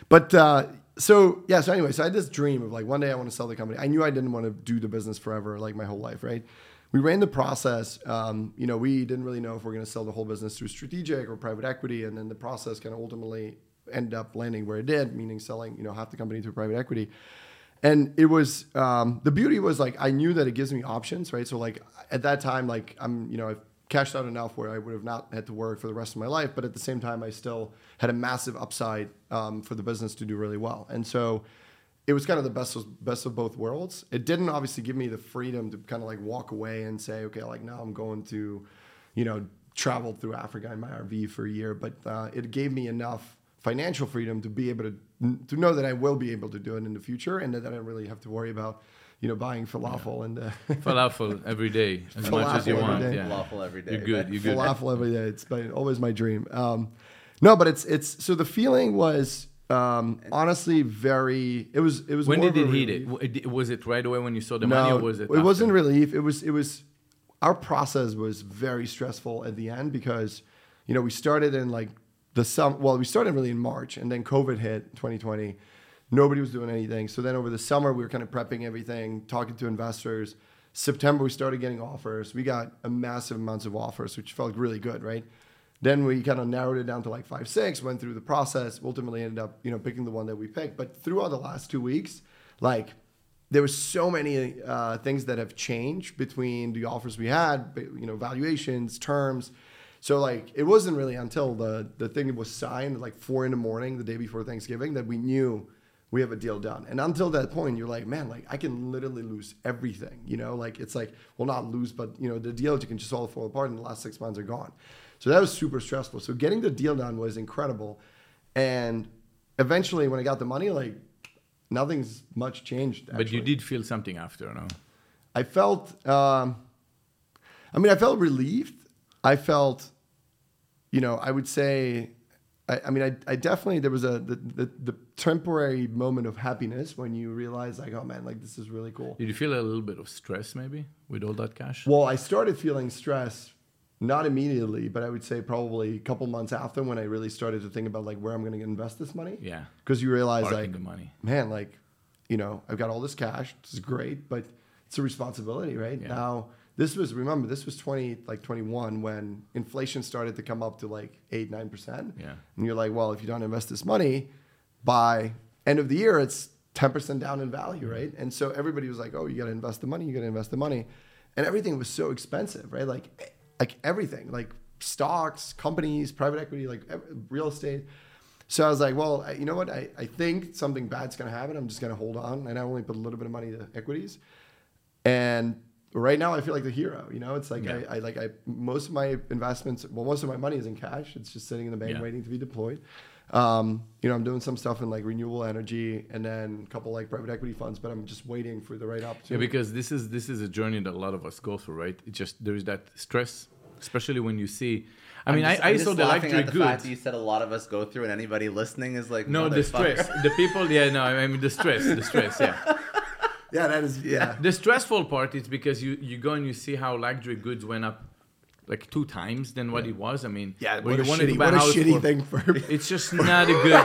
But... Uh, So, yeah, so anyway, so I had this dream of like, one day I want to sell the company. I knew I didn't want to do the business forever, like my whole life, right? We ran the process. Um, you know, we didn't really know if we're going to sell the whole business through strategic or private equity. And then the process kind of ultimately ended up landing where it did, meaning selling, you know, half the company to private equity. And it was, um, the beauty was like, I knew that it gives me options, right? So like at that time, like I'm, you know, I've cashed out enough where I would have not had to work for the rest of my life. But at the same time, I still had a massive upside um, for the business to do really well. And so it was kind of the best of, best of both worlds. It didn't obviously give me the freedom to kind of like walk away and say, okay, like now I'm going to, you know, travel through Africa in my R V for a year. But uh, it gave me enough financial freedom to be able to, to know that I will be able to do it in the future, and that I don't really have to worry about, you know, buying falafel yeah. and uh, falafel every day as falafel much as you want. Day. Yeah. Falafel every day. You're good. You're good. Falafel every day. It's been always my dream. Um, no, but it's it's so the feeling was um, honestly very. It was it was. When more did it hit it? Was it right away when you saw the no, money, or was it? It after? Wasn't relief. It was it was. Our process was very stressful at the end because, you know, we started in like the sum. Well, we started really in March, and then COVID hit twenty twenty. Nobody was doing anything. So then over the summer, we were kind of prepping everything, talking to investors. September, we started getting offers. We got a massive amounts of offers, which felt really good, right? Then we kind of narrowed it down to like five, six, went through the process, ultimately ended up, you know, picking the one that we picked. But throughout the last two weeks, like there was so many uh, things that have changed between the offers we had, you know, valuations, terms. So like it wasn't really until the, the thing was signed at like four in the morning, the day before Thanksgiving, that we knew we have a deal done. And until that point, you're like, man, like I can literally lose everything, you know, like it's like, well, not lose, but you know, the deals you can just all fall apart and the last six months are gone. So that was super stressful. So getting the deal done was incredible. And eventually when I got the money, like nothing's much changed. Actually. But you did feel something after, no? I felt, um, I mean, I felt relieved. I felt, you know, I would say, I, I mean, I, I definitely, there was a, the, the, the temporary moment of happiness when you realize like, oh man, like this is really cool. Did you feel a little bit of stress maybe with all that cash? Well, I started feeling stress, not immediately, but I would say probably a couple months after when I really started to think about like where I'm going to invest this money. Yeah. Because you realize Parking like, the money. Man, like, you know, I've got all this cash. This is great, but it's a responsibility, right? Yeah. Now, this was, remember, this was twenty, like twenty-one when inflation started to come up to like eight, nine percent. Yeah. And you're like, well, if you don't invest this money, by end of the year, it's ten percent down in value, right? And so everybody was like, oh, you got to invest the money, you got to invest the money. And everything was so expensive, right? Like, like everything, like stocks, companies, private equity, like real estate. So I was like, well, I, you know what? I, I think something bad's going to happen. I'm just going to hold on. And I only put a little bit of money to equities. And right now I feel like the hero, you know, it's like, yeah. I, I like I most of my investments, well, most of my money is in cash. It's just sitting in the bank yeah. waiting to be deployed. Um, you know, I'm doing some stuff in like renewable energy and then a couple like private equity funds, but I'm just waiting for the right opportunity. Yeah, because this is this is a journey that a lot of us go through, right? It just there is that stress, especially when you see. I mean, just, I, I sold electric goods. Fact that you said a lot of us go through, and anybody listening is like, no, the stress, the people. Yeah, no, I mean the stress, the stress. Yeah, yeah, that is. Yeah, the stressful part is because you, you go and you see how luxury goods went up like two times than what yeah. it was. I mean, yeah, what a shitty, what a shitty for, thing for. It's just not a good.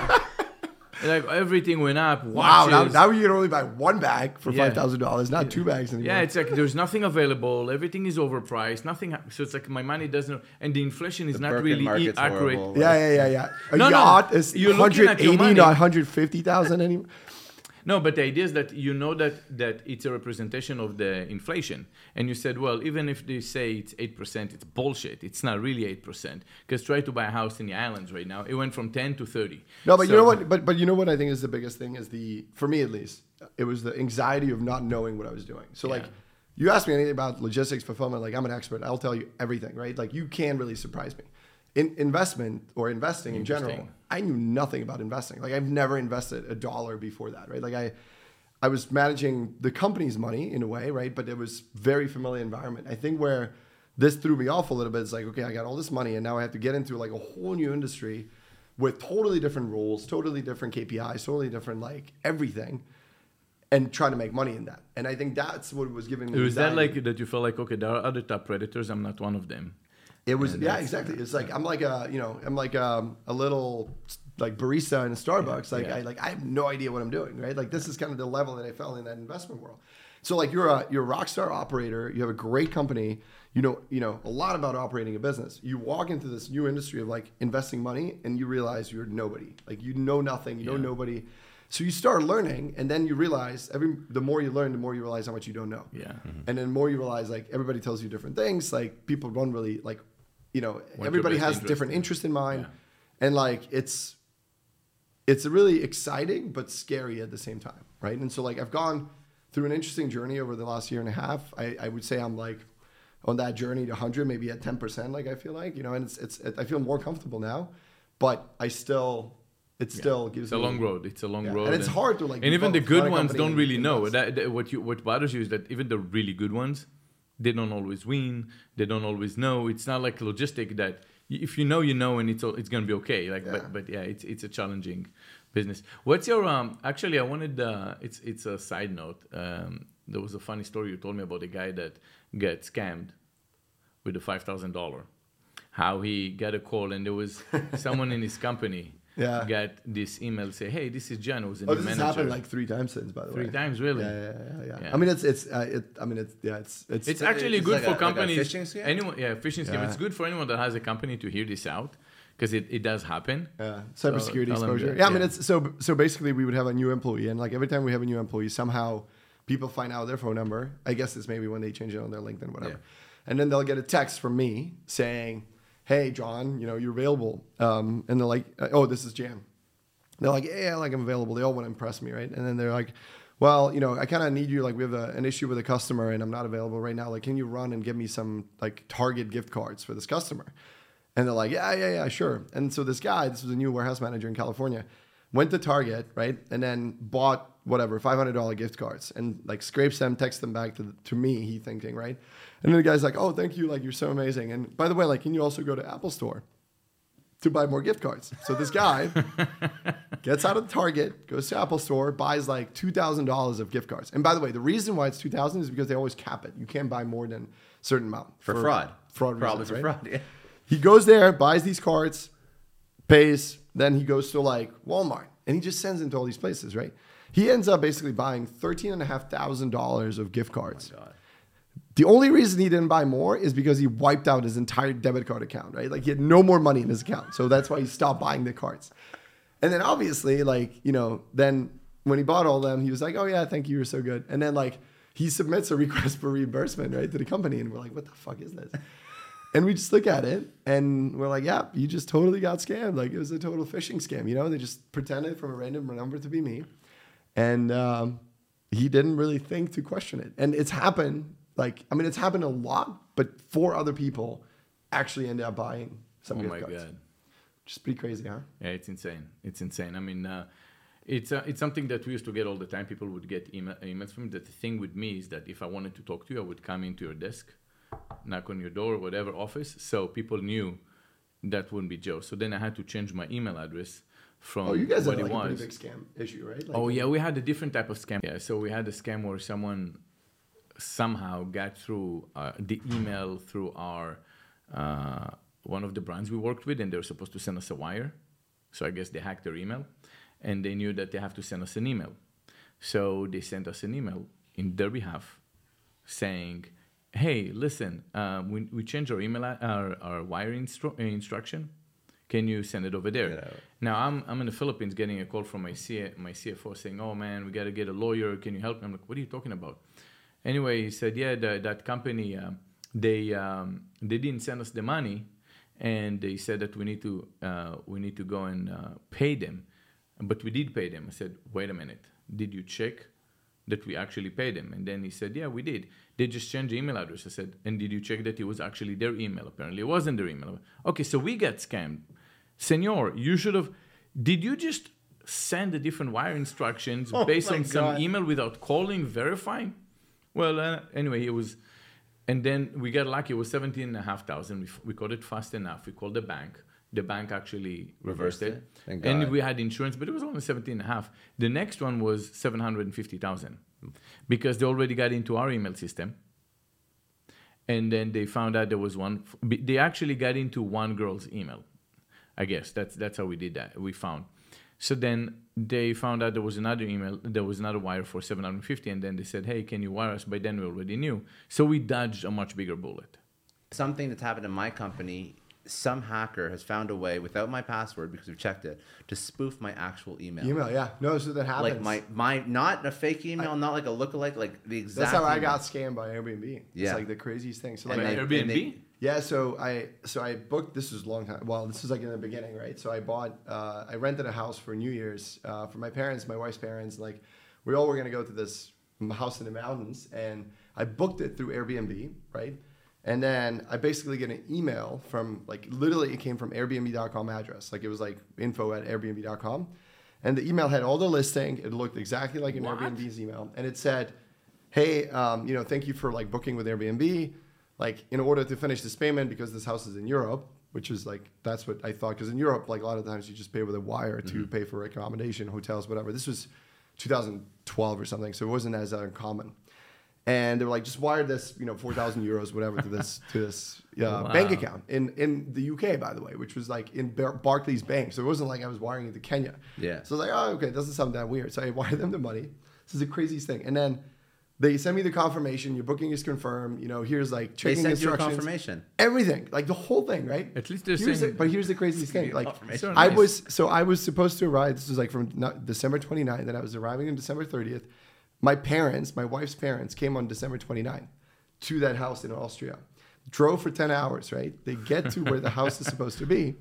Like everything went up. Watches. Wow! Now, now you can only buy one bag for yeah. five thousand dollars, not two bags anymore. Yeah, it's like there's nothing available. Everything is overpriced. Nothing. So it's like my money doesn't. And the inflation is the not really accurate. Horrible, right? Yeah, yeah, yeah, yeah. A no, yacht no. is one hundred eighty, not one hundred fifty thousand anymore. No, but the idea is that you know that that it's a representation of the inflation, and you said, well, even if they say it's eight percent, it's bullshit. It's not really eight percent because try to buy a house in the islands right now. It went from ten to thirty. No, but so, you know what? But but you know what I think is the biggest thing is the for me at least, it was the anxiety of not knowing what I was doing. So yeah. like, you ask me anything about logistics, fulfillment, like I'm an expert. I'll tell you everything, right? Like you can really surprise me. In investment or investing in general, I knew nothing about investing. Like I've never invested a dollar before that, right? Like I, I was managing the company's money in a way, right? But it was very familiar environment. I think where this threw me off a little bit is like, okay, I got all this money and now I have to get into like a whole new industry with totally different rules, totally different K P Is, totally different like everything. And trying to make money in that. And I think that's what was giving me. Was that like that you felt like, okay, there are other top predators, I'm not one of them. It was, and yeah, exactly. It's like, I'm like a, you know, I'm like a, a little like barista in a Starbucks. Yeah, like, yeah. I like I have no idea what I'm doing, right? Like, this is kind of the level that I fell in that investment world. So like, you're a, you're a rock star operator. You have a great company. You know, you know a lot about operating a business. You walk into this new industry of like investing money and you realize you're nobody. Like, you know nothing, you know yeah. nobody. So you start learning and then you realize every, the more you learn, the more you realize how much you don't know. Yeah. Mm-hmm. And then the more you realize like everybody tells you different things. Like people don't really like, you know, What's everybody has interest? different interest in mind. Yeah. And like, it's, it's really exciting, but scary at the same time. Right. And so like, I've gone through an interesting journey over the last year and a half. I, I would say I'm like on that journey to one hundred, maybe at ten percent. Like I feel like, you know, and it's, it's, it, I feel more comfortable now, but I still, it still yeah. gives it's me... It's a long road. It's a long yeah. road. And it's and, hard to like... And even the good ones don't really know. That, that, what, you, what bothers you is that even the really good ones, they don't always win. They don't always know. It's not like logistic that if you know, you know, and it's it's going to be okay. Like, yeah. But, but yeah, it's it's a challenging business. What's your... um? Actually, I wanted... Uh, it's it's a side note. Um, there was a funny story you told me about a guy that got scammed with the five thousand dollars. How he got a call and there was someone in his company... Yeah. Got this email say, hey, this is John, who's a new manager. Oh, this has happened like three times since, by the way. Three times, really? Yeah, yeah, yeah. yeah. yeah. I mean, it's it's uh, it. I mean, it's yeah, it's it's. It's actually it's good like for a, companies. Like a phishing scheme? Anyone, yeah, phishing scheme. Yeah. It's good for anyone that has a company to hear this out because it, it does happen. Yeah, cybersecurity so, exposure. That, yeah, I mean, yeah. it's so so basically we would have a new employee, and like every time we have a new employee, somehow people find out their phone number. I guess it's maybe when they change it on their LinkedIn, whatever, yeah. and then they'll get a text from me saying, hey, John, you know, you're available. Um, and they're like, oh, this is Jan. They're like, yeah, like I'm available. They all want to impress me, right? And then they're like, well, you know, I kind of need you. Like we have a, an issue with a customer and I'm not available right now. Like, can you run and give me some like Target gift cards for this customer? And they're like, yeah, yeah, yeah, sure. And so this guy, this was a new warehouse manager in California, went to Target, right? And then bought whatever, five hundred dollars gift cards and like scrapes them, texts them back to to me, he thinking, right? And then the guy's like, oh, thank you. Like, you're so amazing. And by the way, like, can you also go to Apple Store to buy more gift cards? So this guy gets out of Target, goes to Apple Store, buys like two thousand dollars of gift cards. And by the way, the reason why it's two thousand is because they always cap it. You can't buy more than a certain amount. For, for fraud. Fraud Probably reasons, for right? fraud, yeah. He goes there, buys these cards, pays. Then he goes to like Walmart and he just sends into all these places, right? He ends up basically buying thirteen thousand five hundred dollars of gift cards. Oh my God. The only reason he didn't buy more is because he wiped out his entire debit card account, right? Like he had no more money in his account. So that's why he stopped buying the cards. And then obviously like, you know, then when he bought all of them, he was like, oh yeah, thank you, you're so good. And then like he submits a request for reimbursement, right? To the company. And we're like, what the fuck is this? And we just look at it and we're like, yeah, you just totally got scammed. Like it was a total phishing scam. You know, they just pretended from a random number to be me. And um, he didn't really think to question it. And it's happened, like, I mean, it's happened a lot, but four other people actually ended up buying some gift cards. Oh my God. Just pretty crazy, huh? Yeah, it's insane. It's insane. I mean, uh, it's uh, it's something that we used to get all the time. People would get email, emails from me. The thing with me is that if I wanted to talk to you, I would come into your desk, knock on your door, whatever office. So people knew that wouldn't be Joe. So then I had to change my email address from oh, you guys what had, it like, was. A pretty big scam issue, right? Like, oh yeah, we had a different type of scam. Yeah, so we had a scam where someone somehow got through uh, the email through our uh, one of the brands we worked with, and they were supposed to send us a wire. So I guess they hacked their email, and they knew that they have to send us an email. So they sent us an email in their behalf saying, hey, listen, uh, we, we changed our email, our, our wire instru- instruction. Can you send it over there? Yeah. Now, I'm I'm in the Philippines getting a call from my C- my C F O saying, oh, man, we got to get a lawyer. Can you help me? I'm like, what are you talking about? Anyway, he said, yeah, the, that company, uh, they um, they didn't send us the money. And they said that we need to uh, we need to go and uh, pay them. But we did pay them. I said, wait a minute. Did you check that we actually paid them? And then he said, yeah, we did. They just changed the email address. I said, and did you check that it was actually their email? Apparently it wasn't their email. Okay, so we got scammed. Senor, you should have... Did you just send the different wire instructions oh based on God. some email without calling, verifying? Well, uh, anyway, it was... And then we got lucky. It was seventeen thousand five hundred dollars. We, we caught it fast enough. We called the bank. The bank actually reversed, reversed it. it. And we had insurance, but it was only seventeen and a half. The next one was seven hundred fifty thousand because they already got into our email system. And then they found out there was one. They actually got into one girl's email. I guess that's that's how we did that. We found. So then they found out there was another email, there was another wire for seven hundred fifty, and then they said, hey, can you wire us? By then we already knew. So we dodged a much bigger bullet. Something that's happened in my company, some hacker has found a way, without my password, because we've checked it, to spoof my actual email. Email, yeah. No, so that happens. Like my, my not a fake email, I, not like a lookalike, like the exact That's how email. I got scammed by Airbnb. Yeah. It's like the craziest thing. So like and they, Airbnb? And they, yeah, so I so I booked, this was a long time, well, this was like in the beginning, right? So I bought, uh, I rented a house for New Year's uh, for my parents, my wife's parents. Like we all were going to go to this house in the mountains, and I booked it through Airbnb, right? And then I basically get an email from, like, literally it came from Airbnb dot com address. Like it was like info at Airbnb dot com. And the email had all the listing. It looked exactly like an what? Airbnb's email. And it said, hey, um, you know, thank you for like booking with Airbnb. Like in order to finish this payment, because this house is in Europe, which is like, that's what I thought. Because in Europe, like a lot of times you just pay with a wire to mm-hmm. pay for accommodation, hotels, whatever. This was two thousand twelve or something. So it wasn't as uncommon. And they were like, just wire this, you know, four thousand euros, whatever, to this to this uh, wow. bank account in, in the U K, by the way, which was like in Bar- Barclays Bank. So it wasn't like I was wiring it to Kenya. Yeah. So I was like, oh, okay, it doesn't sound that weird. So I wired them the money. This is the craziest thing. And then they send me the confirmation. Your booking is confirmed. You know, here's like checking instructions. They sent you a confirmation. Everything, like the whole thing, right? At least they're here's saying. The, but here's the craziest thing. Like so nice. I was, so I was supposed to arrive. This was like from December twenty-ninth, and I was arriving on December thirtieth. My parents, my wife's parents, came on December twenty-ninth to that house in Austria. Drove for ten hours, right? They get to where the house is supposed to be,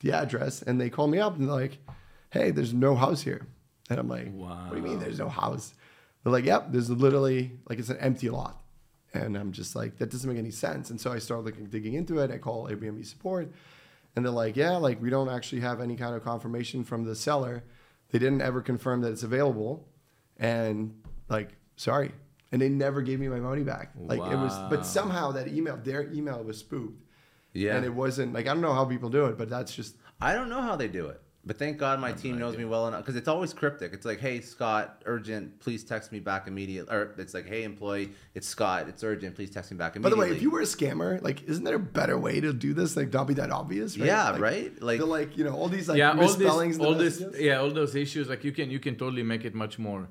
the address, and they call me up and they're like, hey, there's no house here. And I'm like, wow. What do you mean there's no house? They're like, yep, there's literally, like it's an empty lot. And I'm just like, that doesn't make any sense. And so I started looking, digging into it. I call Airbnb support. And they're like, yeah, like we don't actually have any kind of confirmation from the seller. They didn't ever confirm that it's available. And... like, sorry. And they never gave me my money back. Like wow. it was, but somehow that email, their email was spoofed. Yeah. And it wasn't like, I don't know how people do it, but that's just. I don't know how they do it, but thank God my team knows me well enough. Cause it's always cryptic. It's like, hey, Scott, urgent, please text me back immediately. Or it's like, hey, employee, it's Scott. It's urgent. Please text me back immediately. By the way, if you were a scammer, like, isn't there a better way to do this? Like, don't be that obvious. Right? Yeah. Like, right. Like, like, you know, all these like yeah, misspellings. All this, all this, yeah. All those issues. Like you can, you can totally make it much more.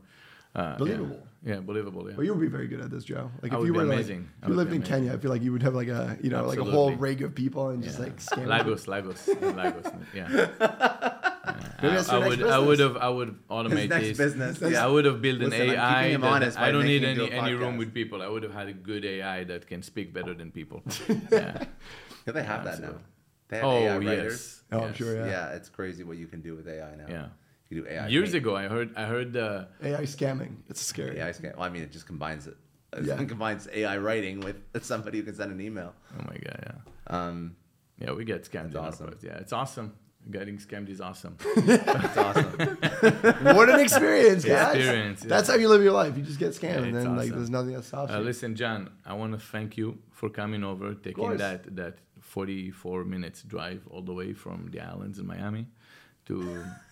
Uh, believable. Yeah. yeah, believable. Yeah. Well, you would be very good at this, Joe. Like I if you were amazing. Like, if you lived in amazing. Kenya, I feel like you would have like a you know Absolutely. like a whole rig of people and yeah. just like scamming. Lagos, Lagos, Lagos. Yeah. yeah. I, I would, business. I would have, I would automate this. Business. Yeah. I would have built an Listen, A I. That that I don't need any, any room with people. I would have had a good A I that can speak better than people. yeah. yeah. They have yeah, that so. now. They have oh, A I writers. Yes. Oh, yes. I'm sure. Yeah. Yeah, it's crazy what you can do with A I now. Yeah. You do A I years ago, I heard I heard uh, A I scamming. It's scary. A I scam. Well, I mean, it just combines it. It yeah. combines A I writing with somebody who can send an email. Oh my god! Yeah. Um, yeah, we get scammed. That's awesome. Yeah, it's awesome. Getting scammed is awesome. It's awesome. What an experience, guys! Experience, yeah. That's how you live your life. You just get scammed, yeah, and then awesome. like there's nothing else stops you. Uh, listen, John, I want to thank you for coming over, taking that that forty-four minutes drive all the way from the islands in Miami to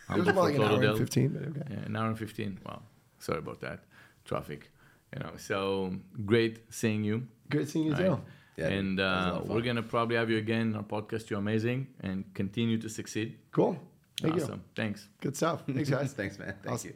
it was about like an hour and fifteen. But okay. Yeah, an hour and fifteen. Wow, sorry about that. Traffic, you know. So great seeing you. Great seeing you right. as well. Yeah, and uh, we're gonna probably have you again on our podcast. You're amazing, and continue to succeed. Cool. Thank awesome. You. Thanks. Good stuff. Thanks, guys. Thanks, man. Thank awesome. You.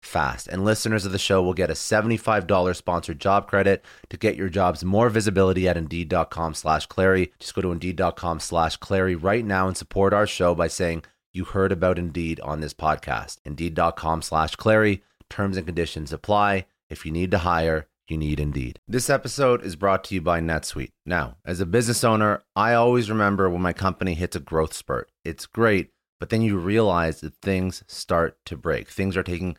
fast. And listeners of the show will get a seventy-five dollars sponsored job credit to get your jobs more visibility at Indeed.com slash Clary. Just go to Indeed.com slash Clary right now and support our show by saying you heard about Indeed on this podcast. Indeed.com slash Clary. Terms and conditions apply. If you need to hire, you need Indeed. This episode is brought to you by NetSuite. Now, as a business owner, I always remember when my company hits a growth spurt. It's great, but then you realize that things start to break. Things are taking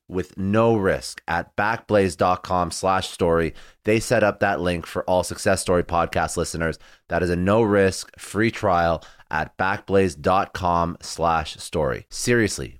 with no risk at backblaze.com slash story. They set up that link for all Success Story podcast listeners. That is a no-risk, free trial at backblaze.com slash story. Seriously,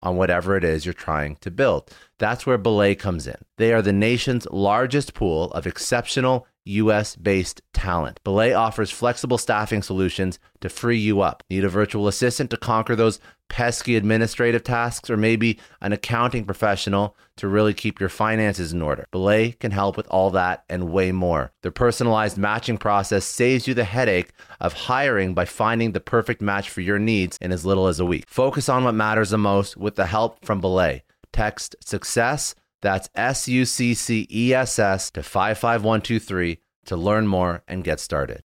on whatever it is you're trying to build. That's where Belay comes in. They are the nation's largest pool of exceptional U S-based talent. Belay offers flexible staffing solutions to free you up. Need a virtual assistant to conquer those pesky administrative tasks, or maybe an accounting professional to really keep your finances in order? Belay can help with all that and way more. Their personalized matching process saves you the headache of hiring by finding the perfect match for your needs in as little as a week. Focus on what matters the most with the help from Belay. Text SUCCESS, that's S U C C E S S, to five five one two three to learn more and get started.